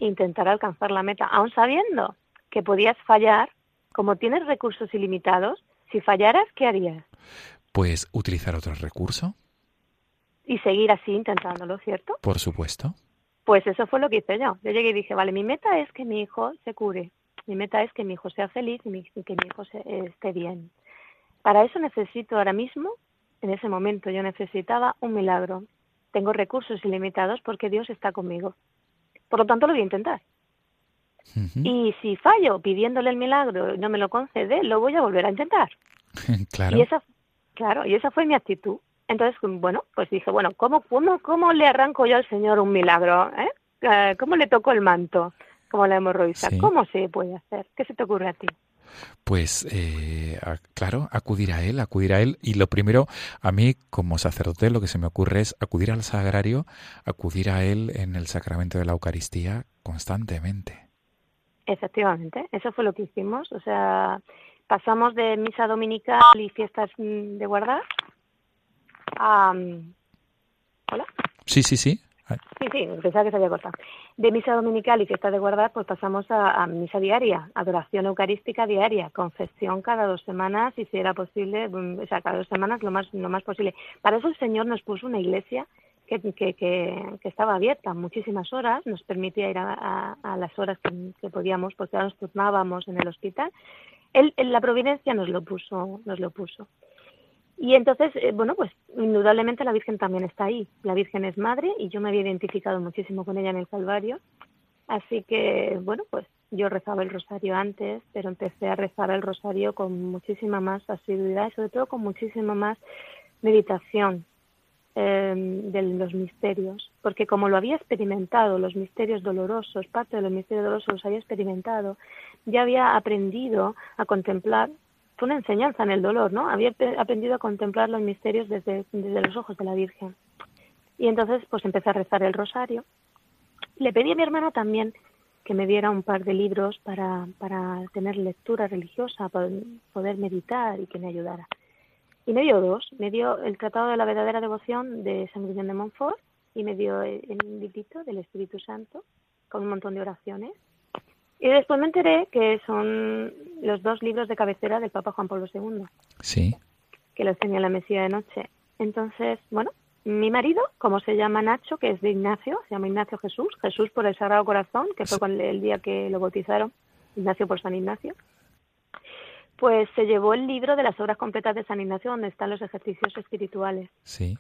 Intentar alcanzar la meta, aun sabiendo que podías fallar, como tienes recursos ilimitados, si fallaras, ¿qué harías? Pues utilizar otro recurso. Y seguir así intentándolo, ¿cierto? Por supuesto. Pues eso fue lo que hice yo. Yo llegué y dije, vale, mi meta es que mi hijo se cure, mi meta es que mi hijo sea feliz y, mi, y que mi hijo se, eh, esté bien. Para eso necesito ahora mismo, en ese momento yo necesitaba un milagro. Tengo recursos ilimitados porque Dios está conmigo. Por lo tanto, lo voy a intentar. Uh-huh. Y si fallo pidiéndole el milagro y no me lo concede, lo voy a volver a intentar. Claro. Y esa, claro, y esa fue mi actitud. Entonces, bueno, pues dije, bueno, ¿cómo, cómo, cómo le arranco yo al Señor un milagro? ¿Eh? ¿Cómo le toco el manto? Como la hemorroísa. Sí. ¿Cómo se puede hacer? ¿Qué se te ocurre a ti? Pues, eh, claro, acudir a él, acudir a él. Y lo primero, a mí como sacerdote, lo que se me ocurre es acudir al sagrario, acudir a él en el sacramento de la Eucaristía constantemente. Efectivamente, eso fue lo que hicimos. O sea, pasamos de misa dominical y fiestas de guardar a... ¿Hola? Sí, sí, sí. Sí, sí, pensaba que se había cortado. De misa dominical y fiesta de guardar, pues pasamos a, a misa diaria, adoración eucarística diaria, confesión cada dos semanas, y si era posible, o sea, cada dos semanas lo más lo más posible. Para eso el Señor nos puso una iglesia que, que, que, que estaba abierta muchísimas horas, nos permitía ir a, a, a las horas que, que podíamos, porque ahora nos turnábamos en el hospital. Él, en la providencia nos lo puso, nos lo puso. Y entonces, bueno, pues indudablemente la Virgen también está ahí. La Virgen es madre y yo me había identificado muchísimo con ella en el Calvario. Así que, bueno, pues yo rezaba el rosario antes, pero empecé a rezar el rosario con muchísima más asiduidad y sobre todo con muchísima más meditación eh, de los misterios. Porque como lo había experimentado, los misterios dolorosos, parte de los misterios dolorosos los había experimentado, ya había aprendido a contemplar. Fue una enseñanza en el dolor, ¿no? Había aprendido a contemplar los misterios desde, desde los ojos de la Virgen. Y entonces, pues empecé a rezar el rosario. Le pedí a mi hermana también que me diera un par de libros para, para tener lectura religiosa, para poder meditar y que me ayudara. Y me dio dos. Me dio el Tratado de la Verdadera Devoción de San Ignacio de Montfort y me dio el librito del Espíritu Santo con un montón de oraciones. Y después me enteré que son los dos libros de cabecera del Papa Juan Pablo segundo. Sí. Que los tenía en la mesilla de noche. Entonces, bueno, mi marido, como se llama Nacho, que es de Ignacio, se llama Ignacio Jesús, Jesús por el Sagrado Corazón, que fue con el día que lo bautizaron, Ignacio por San Ignacio, pues se llevó el libro de las obras completas de San Ignacio, donde están los ejercicios espirituales. Sí.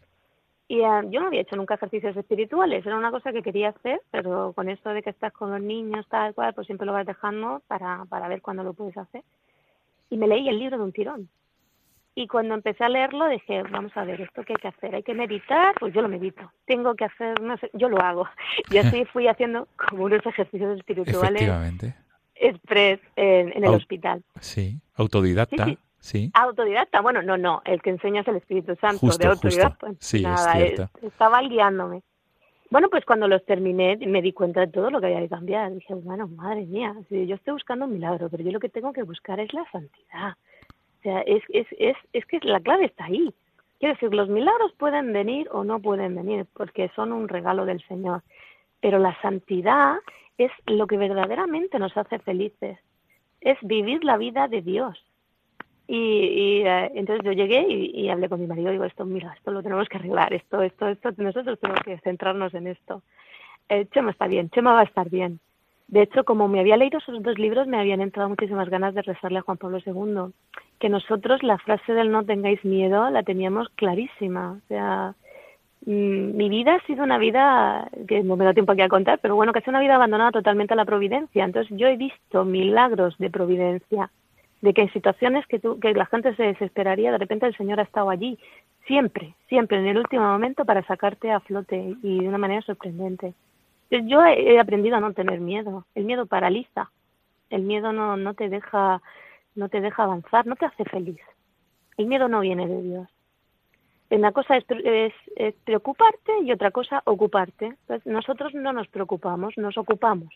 Y uh, yo no había hecho nunca ejercicios espirituales, era una cosa que quería hacer, pero con esto de que estás con los niños, tal cual, pues siempre lo vas dejando para, para ver cuándo lo puedes hacer. Y me leí el libro de un tirón. Y cuando empecé a leerlo dije, vamos a ver, ¿esto qué hay que hacer? ¿Hay que meditar? Pues yo lo medito. Tengo que hacer, no sé, yo lo hago. Y así fui haciendo como unos ejercicios espirituales express en, en el Au- hospital. Sí, autodidacta. Sí, sí. Sí. Autodidacta, bueno, no, no, el que enseña es el Espíritu Santo, justo, de autodidacta. Justo. Sí, nada, es cierto. Estaba guiándome. Bueno, pues cuando los terminé me di cuenta de todo lo que había que cambiar. Dije, bueno, madre mía, si yo estoy buscando un milagro, pero yo lo que tengo que buscar es la santidad. O sea, es, es, es, es que la clave está ahí. Quiero decir, los milagros pueden venir o no pueden venir, porque son un regalo del Señor. Pero la santidad es lo que verdaderamente nos hace felices, es vivir la vida de Dios. Y, y eh, entonces yo llegué y, y hablé con mi marido, digo, esto, mira, esto lo tenemos que arreglar, esto, esto, esto, nosotros tenemos que centrarnos en esto. Eh, Chema está bien, Chema va a estar bien. De hecho, como me había leído esos dos libros, me habían entrado muchísimas ganas de rezarle a Juan Pablo segundo, que nosotros la frase del no tengáis miedo la teníamos clarísima. O sea, mm, mi vida ha sido una vida, que no me da tiempo aquí a contar, pero bueno, que ha sido una vida abandonada totalmente a la providencia. Entonces yo he visto milagros de providencia, de que en situaciones que, tú, que la gente se desesperaría, de repente el Señor ha estado allí, siempre, siempre, en el último momento para sacarte a flote y de una manera sorprendente. Yo he aprendido a no tener miedo. El miedo paraliza. El miedo no, no te deja, no te deja avanzar, no te hace feliz. El miedo no viene de Dios. Una cosa es, es, es preocuparte y otra cosa ocuparte. Entonces, nosotros no nos preocupamos, nos ocupamos,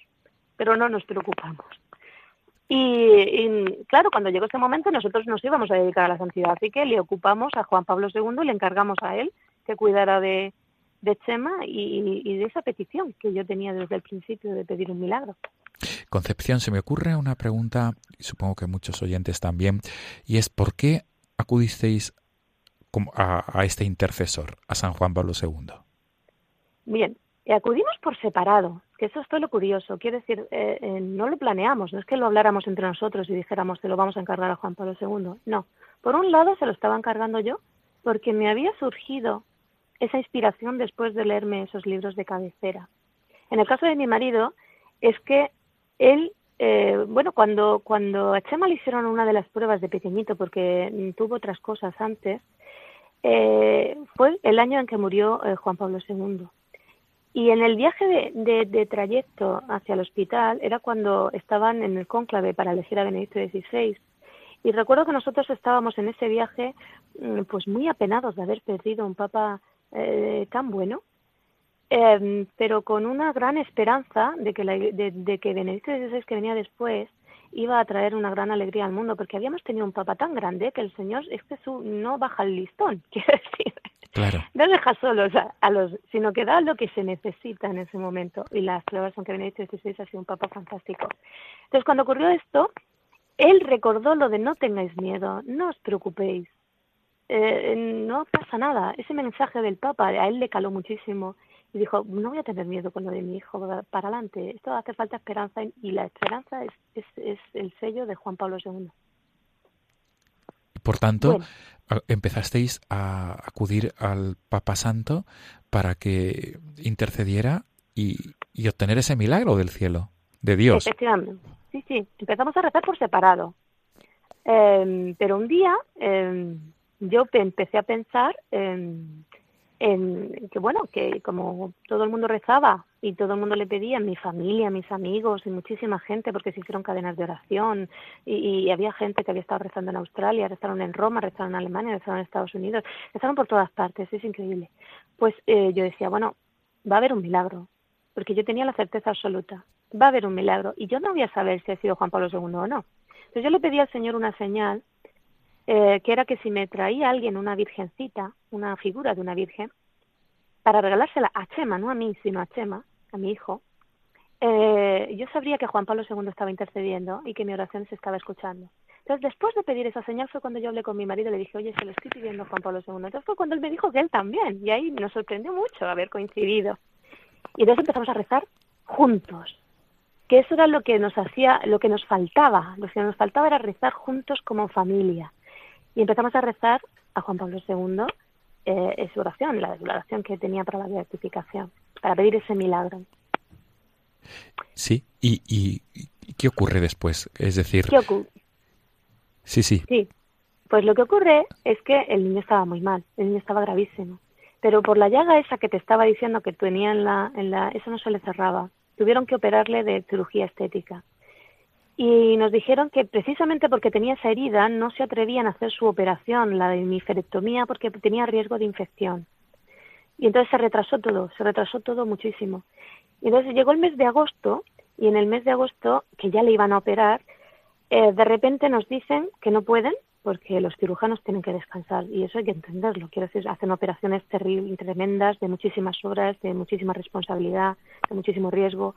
pero no nos preocupamos. Y, y claro, cuando llegó ese momento nosotros nos íbamos a dedicar a la santidad, así que le ocupamos a Juan Pablo segundo y le encargamos a él que cuidara de, de Chema y, y de esa petición que yo tenía desde el principio de pedir un milagro. Concepción, se me ocurre una pregunta, y supongo que muchos oyentes también, y es ¿por qué acudisteis a, a este intercesor, a San Juan Pablo segundo? Bien, acudimos por separado. Que eso es todo lo curioso. Quiere decir, eh, eh, no lo planeamos, no es que lo habláramos entre nosotros y dijéramos que lo vamos a encargar a Juan Pablo segundo. No. Por un lado se lo estaba encargando yo porque me había surgido esa inspiración después de leerme esos libros de cabecera. En el caso de mi marido, es que él, eh, bueno, cuando, cuando a Chema le hicieron una de las pruebas de pequeñito, porque tuvo otras cosas antes, eh, fue el año en que murió eh, Juan Pablo segundo. Y en el viaje de, de, de trayecto hacia el hospital era cuando estaban en el cónclave para elegir a Benedicto dieciséis. Y recuerdo que nosotros estábamos en ese viaje pues muy apenados de haber perdido un papa eh, tan bueno, eh, pero con una gran esperanza de que, la, de, de que Benedicto dieciséis, que venía después, iba a traer una gran alegría al mundo, porque habíamos tenido un papa tan grande que el Señor es que su, no baja el listón, quiero decir. Claro. No deja solos a, a los, sino que da lo que se necesita en ese momento. Y las pruebas son que Benedicto dieciséis ha sido un papa fantástico. Entonces, cuando ocurrió esto, él recordó lo de no tengáis miedo, no os preocupéis, eh, no pasa nada. Ese mensaje del papa a él le caló muchísimo y dijo, no voy a tener miedo con lo de mi hijo, para adelante. Esto hace falta esperanza y la esperanza es, es, es el sello de Juan Pablo segundo. Por tanto, bueno, empezasteis a acudir al Papa Santo para que intercediera y, y obtener ese milagro del cielo, de Dios. Efectivamente. Sí, sí. Empezamos a rezar por separado. Eh, pero un día eh, yo empecé a pensar en, en que, bueno, que como todo el mundo rezaba y todo el mundo le pedía, mi familia, mis amigos y muchísima gente, porque se hicieron cadenas de oración y, y había gente que había estado rezando en Australia, rezaron en Roma, rezaron en Alemania, rezaron en Estados Unidos, rezaron por todas partes, es increíble. Pues eh, yo decía, bueno, va a haber un milagro, porque yo tenía la certeza absoluta, va a haber un milagro y yo no voy a saber si ha sido Juan Pablo segundo o no. Entonces yo le pedí al Señor una señal, eh, que era que si me traía alguien una virgencita, una figura de una virgen, para regalársela a Chema, no a mí, sino a Chema, a mi hijo, eh, yo sabría que Juan Pablo segundo estaba intercediendo y que mi oración se estaba escuchando. Entonces, después de pedir esa señal fue cuando yo hablé con mi marido y le dije, oye, se lo estoy pidiendo a Juan Pablo segundo. Entonces fue cuando él me dijo que él también, y ahí nos sorprendió mucho haber coincidido. Y entonces empezamos a rezar juntos, que eso era lo que nos hacía, lo que nos faltaba, lo que nos faltaba era rezar juntos como familia. Y empezamos a rezar a Juan Pablo segundo, Eh, su oración, la oración que tenía para la beatificación, para pedir ese milagro. Sí, ¿y, y, y qué ocurre después? Es decir... ¿Qué ocurre? Sí, sí. Sí, pues lo que ocurre es que el niño estaba muy mal, el niño estaba gravísimo, pero por la llaga esa que te estaba diciendo que tenía en la... En la eso no se le cerraba, tuvieron que operarle de cirugía estética. Y nos dijeron que precisamente porque tenía esa herida no se atrevían a hacer su operación, la de hemiferectomía, porque tenía riesgo de infección. Y entonces se retrasó todo, se retrasó todo muchísimo. Y entonces llegó el mes de agosto, y en el mes de agosto, que ya le iban a operar, eh, de repente nos dicen que no pueden, porque los cirujanos tienen que descansar, y eso hay que entenderlo. Quiero decir, hacen operaciones terribles, tremendas, de muchísimas horas, de muchísima responsabilidad, de muchísimo riesgo.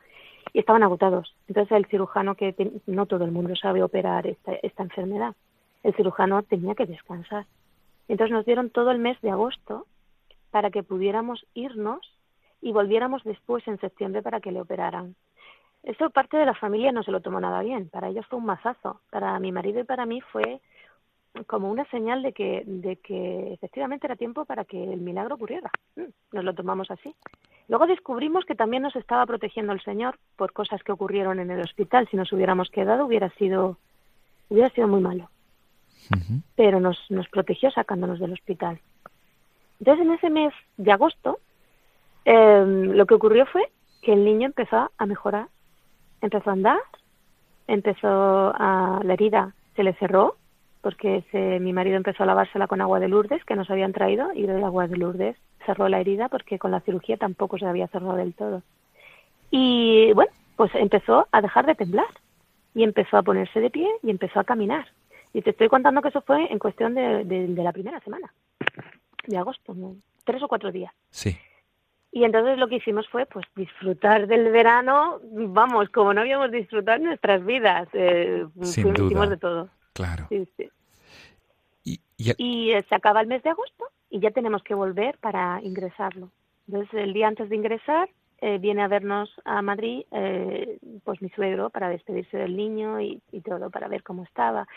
y estaban agotados. Entonces el cirujano, que te, no todo el mundo sabe operar esta, esta enfermedad, el cirujano tenía que descansar. Entonces nos dieron todo el mes de agosto para que pudiéramos irnos y volviéramos después en septiembre para que le operaran. Eso parte de la familia no se lo tomó nada bien, para ellos fue un mazazo, para mi marido y para mí fue como una señal de que, de que efectivamente era tiempo para que el milagro ocurriera. Nos lo tomamos así. Luego descubrimos que también nos estaba protegiendo el Señor por cosas que ocurrieron en el hospital. Si nos hubiéramos quedado hubiera sido, hubiera sido muy malo. Uh-huh. Pero nos, nos protegió sacándonos del hospital. Entonces en ese mes de agosto eh, lo que ocurrió fue que el niño empezó a mejorar. Empezó a andar, empezó a... la herida se le cerró, porque se, mi marido empezó a lavársela con agua de Lourdes, que nos habían traído, y el agua de Lourdes cerró la herida, porque con la cirugía tampoco se había cerrado del todo. Y bueno, pues empezó a dejar de temblar, y empezó a ponerse de pie, y empezó a caminar. Y te estoy contando que eso fue en cuestión de, de, de la primera semana de agosto, ¿no? Tres o cuatro días. Sí. Y entonces lo que hicimos fue pues disfrutar del verano, vamos, como no habíamos disfrutado en nuestras vidas. Eh, Sin duda. Hicimos de todo. Claro. Sí, sí. Y, y, el... y se acaba el mes de agosto y ya tenemos que volver para ingresarlo. Entonces el día antes de ingresar eh, viene a vernos a Madrid eh, pues mi suegro para despedirse del niño y, y todo, para ver cómo estaba.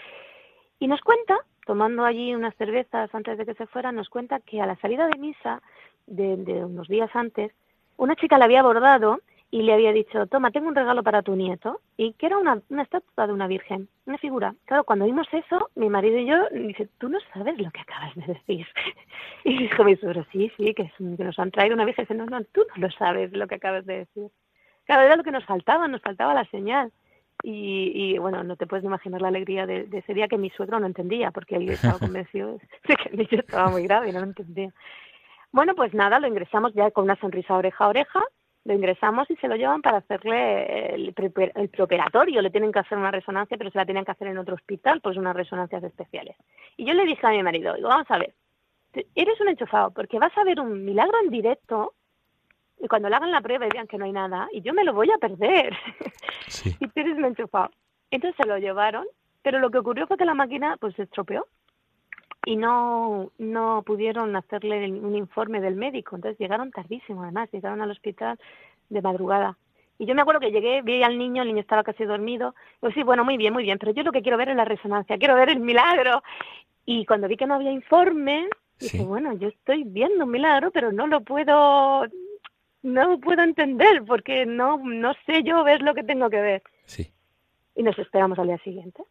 Y nos cuenta, tomando allí unas cervezas antes de que se fuera, nos cuenta que a la salida de misa, de, de unos días antes, una chica la había abordado y le había dicho, toma, tengo un regalo para tu nieto, y que era una, una estatua de una virgen, una figura. Claro, cuando vimos eso, mi marido y yo, dice, tú no sabes lo que acabas de decir. Y dijo mi suegro, sí, sí, que, es, que nos han traído una virgen. Dice, no, no, tú no lo sabes lo que acabas de decir. Claro, era lo que nos faltaba, nos faltaba la señal. Y, y bueno, no te puedes imaginar la alegría de, de ese día, que mi suegro no entendía, porque él estaba convencido de que el niño estaba muy grave y no lo entendía. Bueno, pues nada, lo ingresamos ya con una sonrisa oreja a oreja, lo ingresamos y se lo llevan para hacerle el, pre- el preoperatorio. Le tienen que hacer una resonancia, pero se la tenían que hacer en otro hospital, pues unas resonancias especiales. Y yo le dije a mi marido, digo, vamos a ver, eres un enchufado, porque vas a ver un milagro en directo. Y cuando le hagan la prueba y vean que no hay nada, y yo me lo voy a perder. Sí. Y tú eres un enchufado. Entonces se lo llevaron, pero lo que ocurrió fue que la máquina pues se estropeó y no, no pudieron hacerle un informe del médico. Entonces llegaron tardísimo, además, llegaron al hospital de madrugada. Y yo me acuerdo que llegué, vi al niño, el niño estaba casi dormido. Pues sí, bueno, muy bien, muy bien, pero yo lo que quiero ver es la resonancia, quiero ver el milagro. Y cuando vi que no había informe, sí, dije, bueno, yo estoy viendo un milagro, pero no lo puedo... no puedo entender, porque no no sé yo ver lo que tengo que ver. Sí. Y nos esperamos al día siguiente.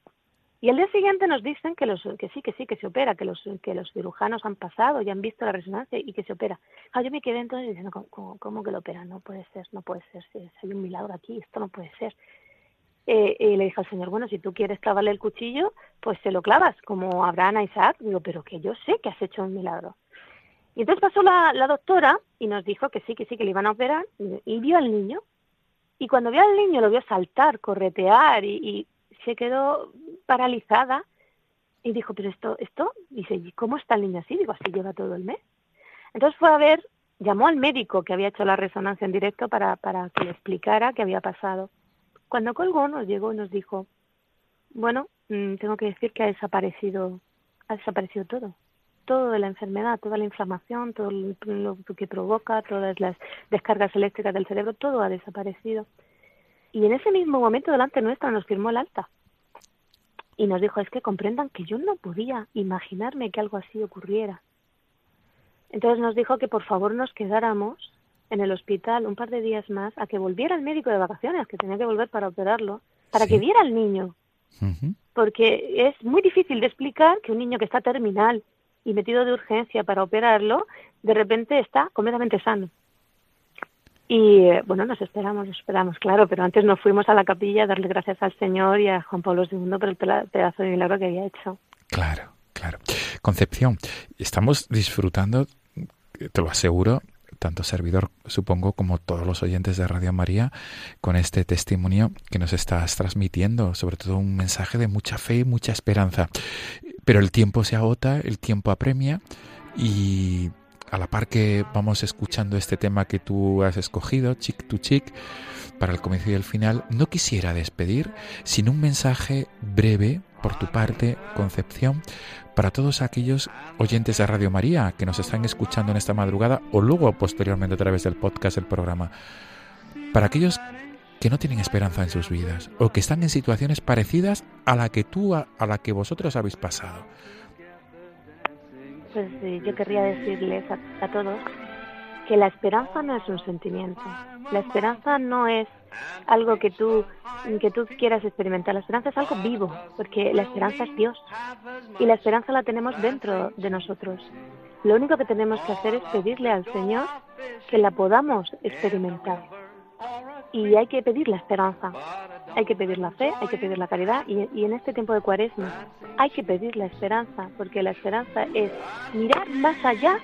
Y el día siguiente nos dicen que los que sí, que sí, que se opera, que los que los cirujanos han pasado y han visto la resonancia y que se opera. Ah, yo me quedé entonces diciendo, ¿cómo, cómo, cómo que lo opera? No puede ser, no puede ser. Si hay un milagro aquí, esto no puede ser. Eh, y le dije al Señor, bueno, si tú quieres clavarle el cuchillo, pues se lo clavas, como Abraham a Isaac. Digo, pero que yo sé que has hecho un milagro. Y entonces pasó la, la doctora y nos dijo que sí, que sí, que le iban a operar, y, y vio al niño. Y cuando vio al niño, lo vio saltar, corretear, y, y se quedó paralizada. Y dijo, pero esto, esto, dice, ¿y cómo está el niño así? Digo, así lleva todo el mes. Entonces fue a ver, llamó al médico que había hecho la resonancia en directo para, para que le explicara qué había pasado. Cuando colgó, nos llegó y nos dijo, bueno, tengo que decir que ha desaparecido, ha desaparecido todo. Todo de la enfermedad, toda la inflamación, todo lo que provoca, todas las descargas eléctricas del cerebro, todo ha desaparecido. Y en ese mismo momento delante nuestra nos firmó el alta. Y nos dijo, es que comprendan que yo no podía imaginarme que algo así ocurriera. Entonces nos dijo que por favor nos quedáramos en el hospital un par de días más a que volviera el médico de vacaciones, que tenía que volver para operarlo, para sí, que viera al niño. Uh-huh. Porque es muy difícil de explicar que un niño que está terminal y metido de urgencia para operarlo, de repente está completamente sano. Y bueno, nos esperamos, nos esperamos, claro, pero antes nos fuimos a la capilla a darle gracias al Señor y a Juan Pablo segundo por el pedazo de milagro que había hecho. Claro, claro. Concepción, estamos disfrutando, te lo aseguro, tanto servidor, supongo, como todos los oyentes de Radio María, con este testimonio que nos estás transmitiendo, sobre todo un mensaje de mucha fe y mucha esperanza. Pero el tiempo se agota, el tiempo apremia y a la par que vamos escuchando este tema que tú has escogido, Chick to Chick, para el comienzo y el final, no quisiera despedir sin un mensaje breve por tu parte, Concepción, para todos aquellos oyentes de Radio María que nos están escuchando en esta madrugada o luego posteriormente a través del podcast del programa, para aquellos que no tienen esperanza en sus vidas o que están en situaciones parecidas a la que tú, a, a la que vosotros habéis pasado. Pues sí, yo querría decirles a, a todos que la esperanza no es un sentimiento. La esperanza no es algo que tú que tú quieras experimentar. La esperanza es algo vivo, porque la esperanza es Dios y la esperanza la tenemos dentro de nosotros. Lo único que tenemos que hacer es pedirle al Señor que la podamos experimentar. Y hay que pedir la esperanza, hay que pedir la fe, hay que pedir la caridad y, y en este tiempo de Cuaresma hay que pedir la esperanza, porque la esperanza es mirar más allá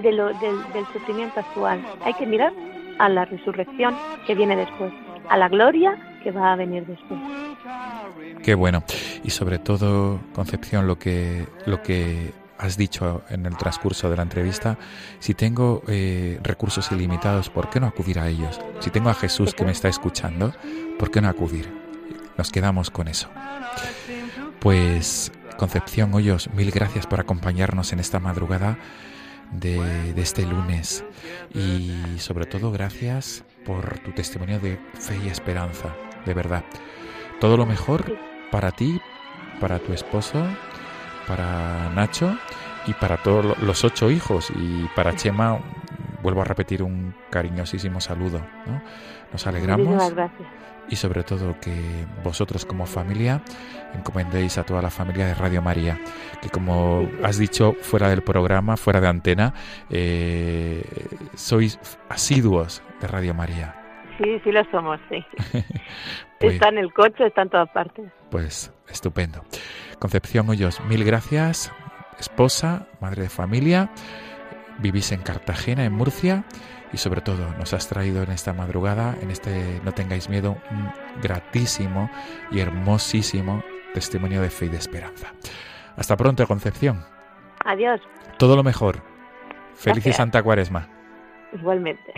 de lo, del, del sufrimiento actual. Hay que mirar a la resurrección que viene después, a la gloria que va a venir después. Qué bueno. Y sobre todo, Concepción, lo que lo que has dicho en el transcurso de la entrevista, si tengo eh, recursos ilimitados, ¿por qué no acudir a ellos? Si tengo a Jesús que me está escuchando, ¿por qué no acudir? Nos quedamos con eso. Pues, Concepción Hoyos, mil gracias por acompañarnos en esta madrugada de, de este lunes y, sobre todo, gracias por tu testimonio de fe y esperanza, de verdad. Todo lo mejor para ti, para tu esposo, para Nacho y para todos los ocho hijos, y para Chema vuelvo a repetir un cariñosísimo saludo, ¿no? Nos alegramos y sobre todo que vosotros como familia encomendéis a toda la familia de Radio María, que como has dicho fuera del programa, fuera de antena, eh, sois asiduos de Radio María. Sí, sí lo somos, sí. Pues, está en el coche, está en todas partes. Pues estupendo. Concepción Hoyos, mil gracias. Esposa, madre de familia, vivís en Cartagena, en Murcia, y sobre todo nos has traído en esta madrugada, en este No tengáis miedo, un gratísimo y hermosísimo testimonio de fe y de esperanza. Hasta pronto, Concepción. Adiós. Todo lo mejor. Feliz y Santa Cuaresma. Igualmente.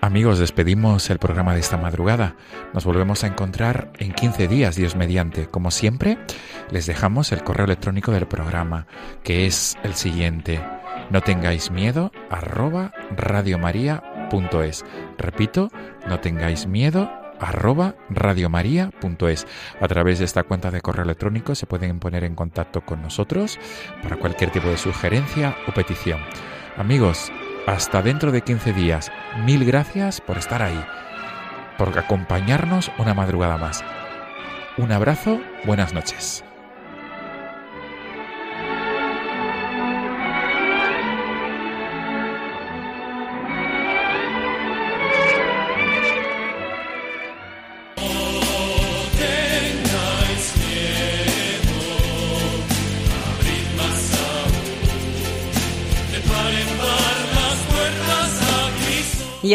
Amigos, despedimos el programa de esta madrugada. Nos volvemos a encontrar en quince días, Dios mediante. Como siempre, les dejamos el correo electrónico del programa, que es el siguiente: no tengáis miedo arroba radiomaria.es. Repito, no tengáis miedo arroba radiomaria.es. A través de esta cuenta de correo electrónico se pueden poner en contacto con nosotros para cualquier tipo de sugerencia o petición. Amigos, hasta dentro de quince días. Mil gracias por estar ahí, por acompañarnos una madrugada más. Un abrazo, buenas noches. Y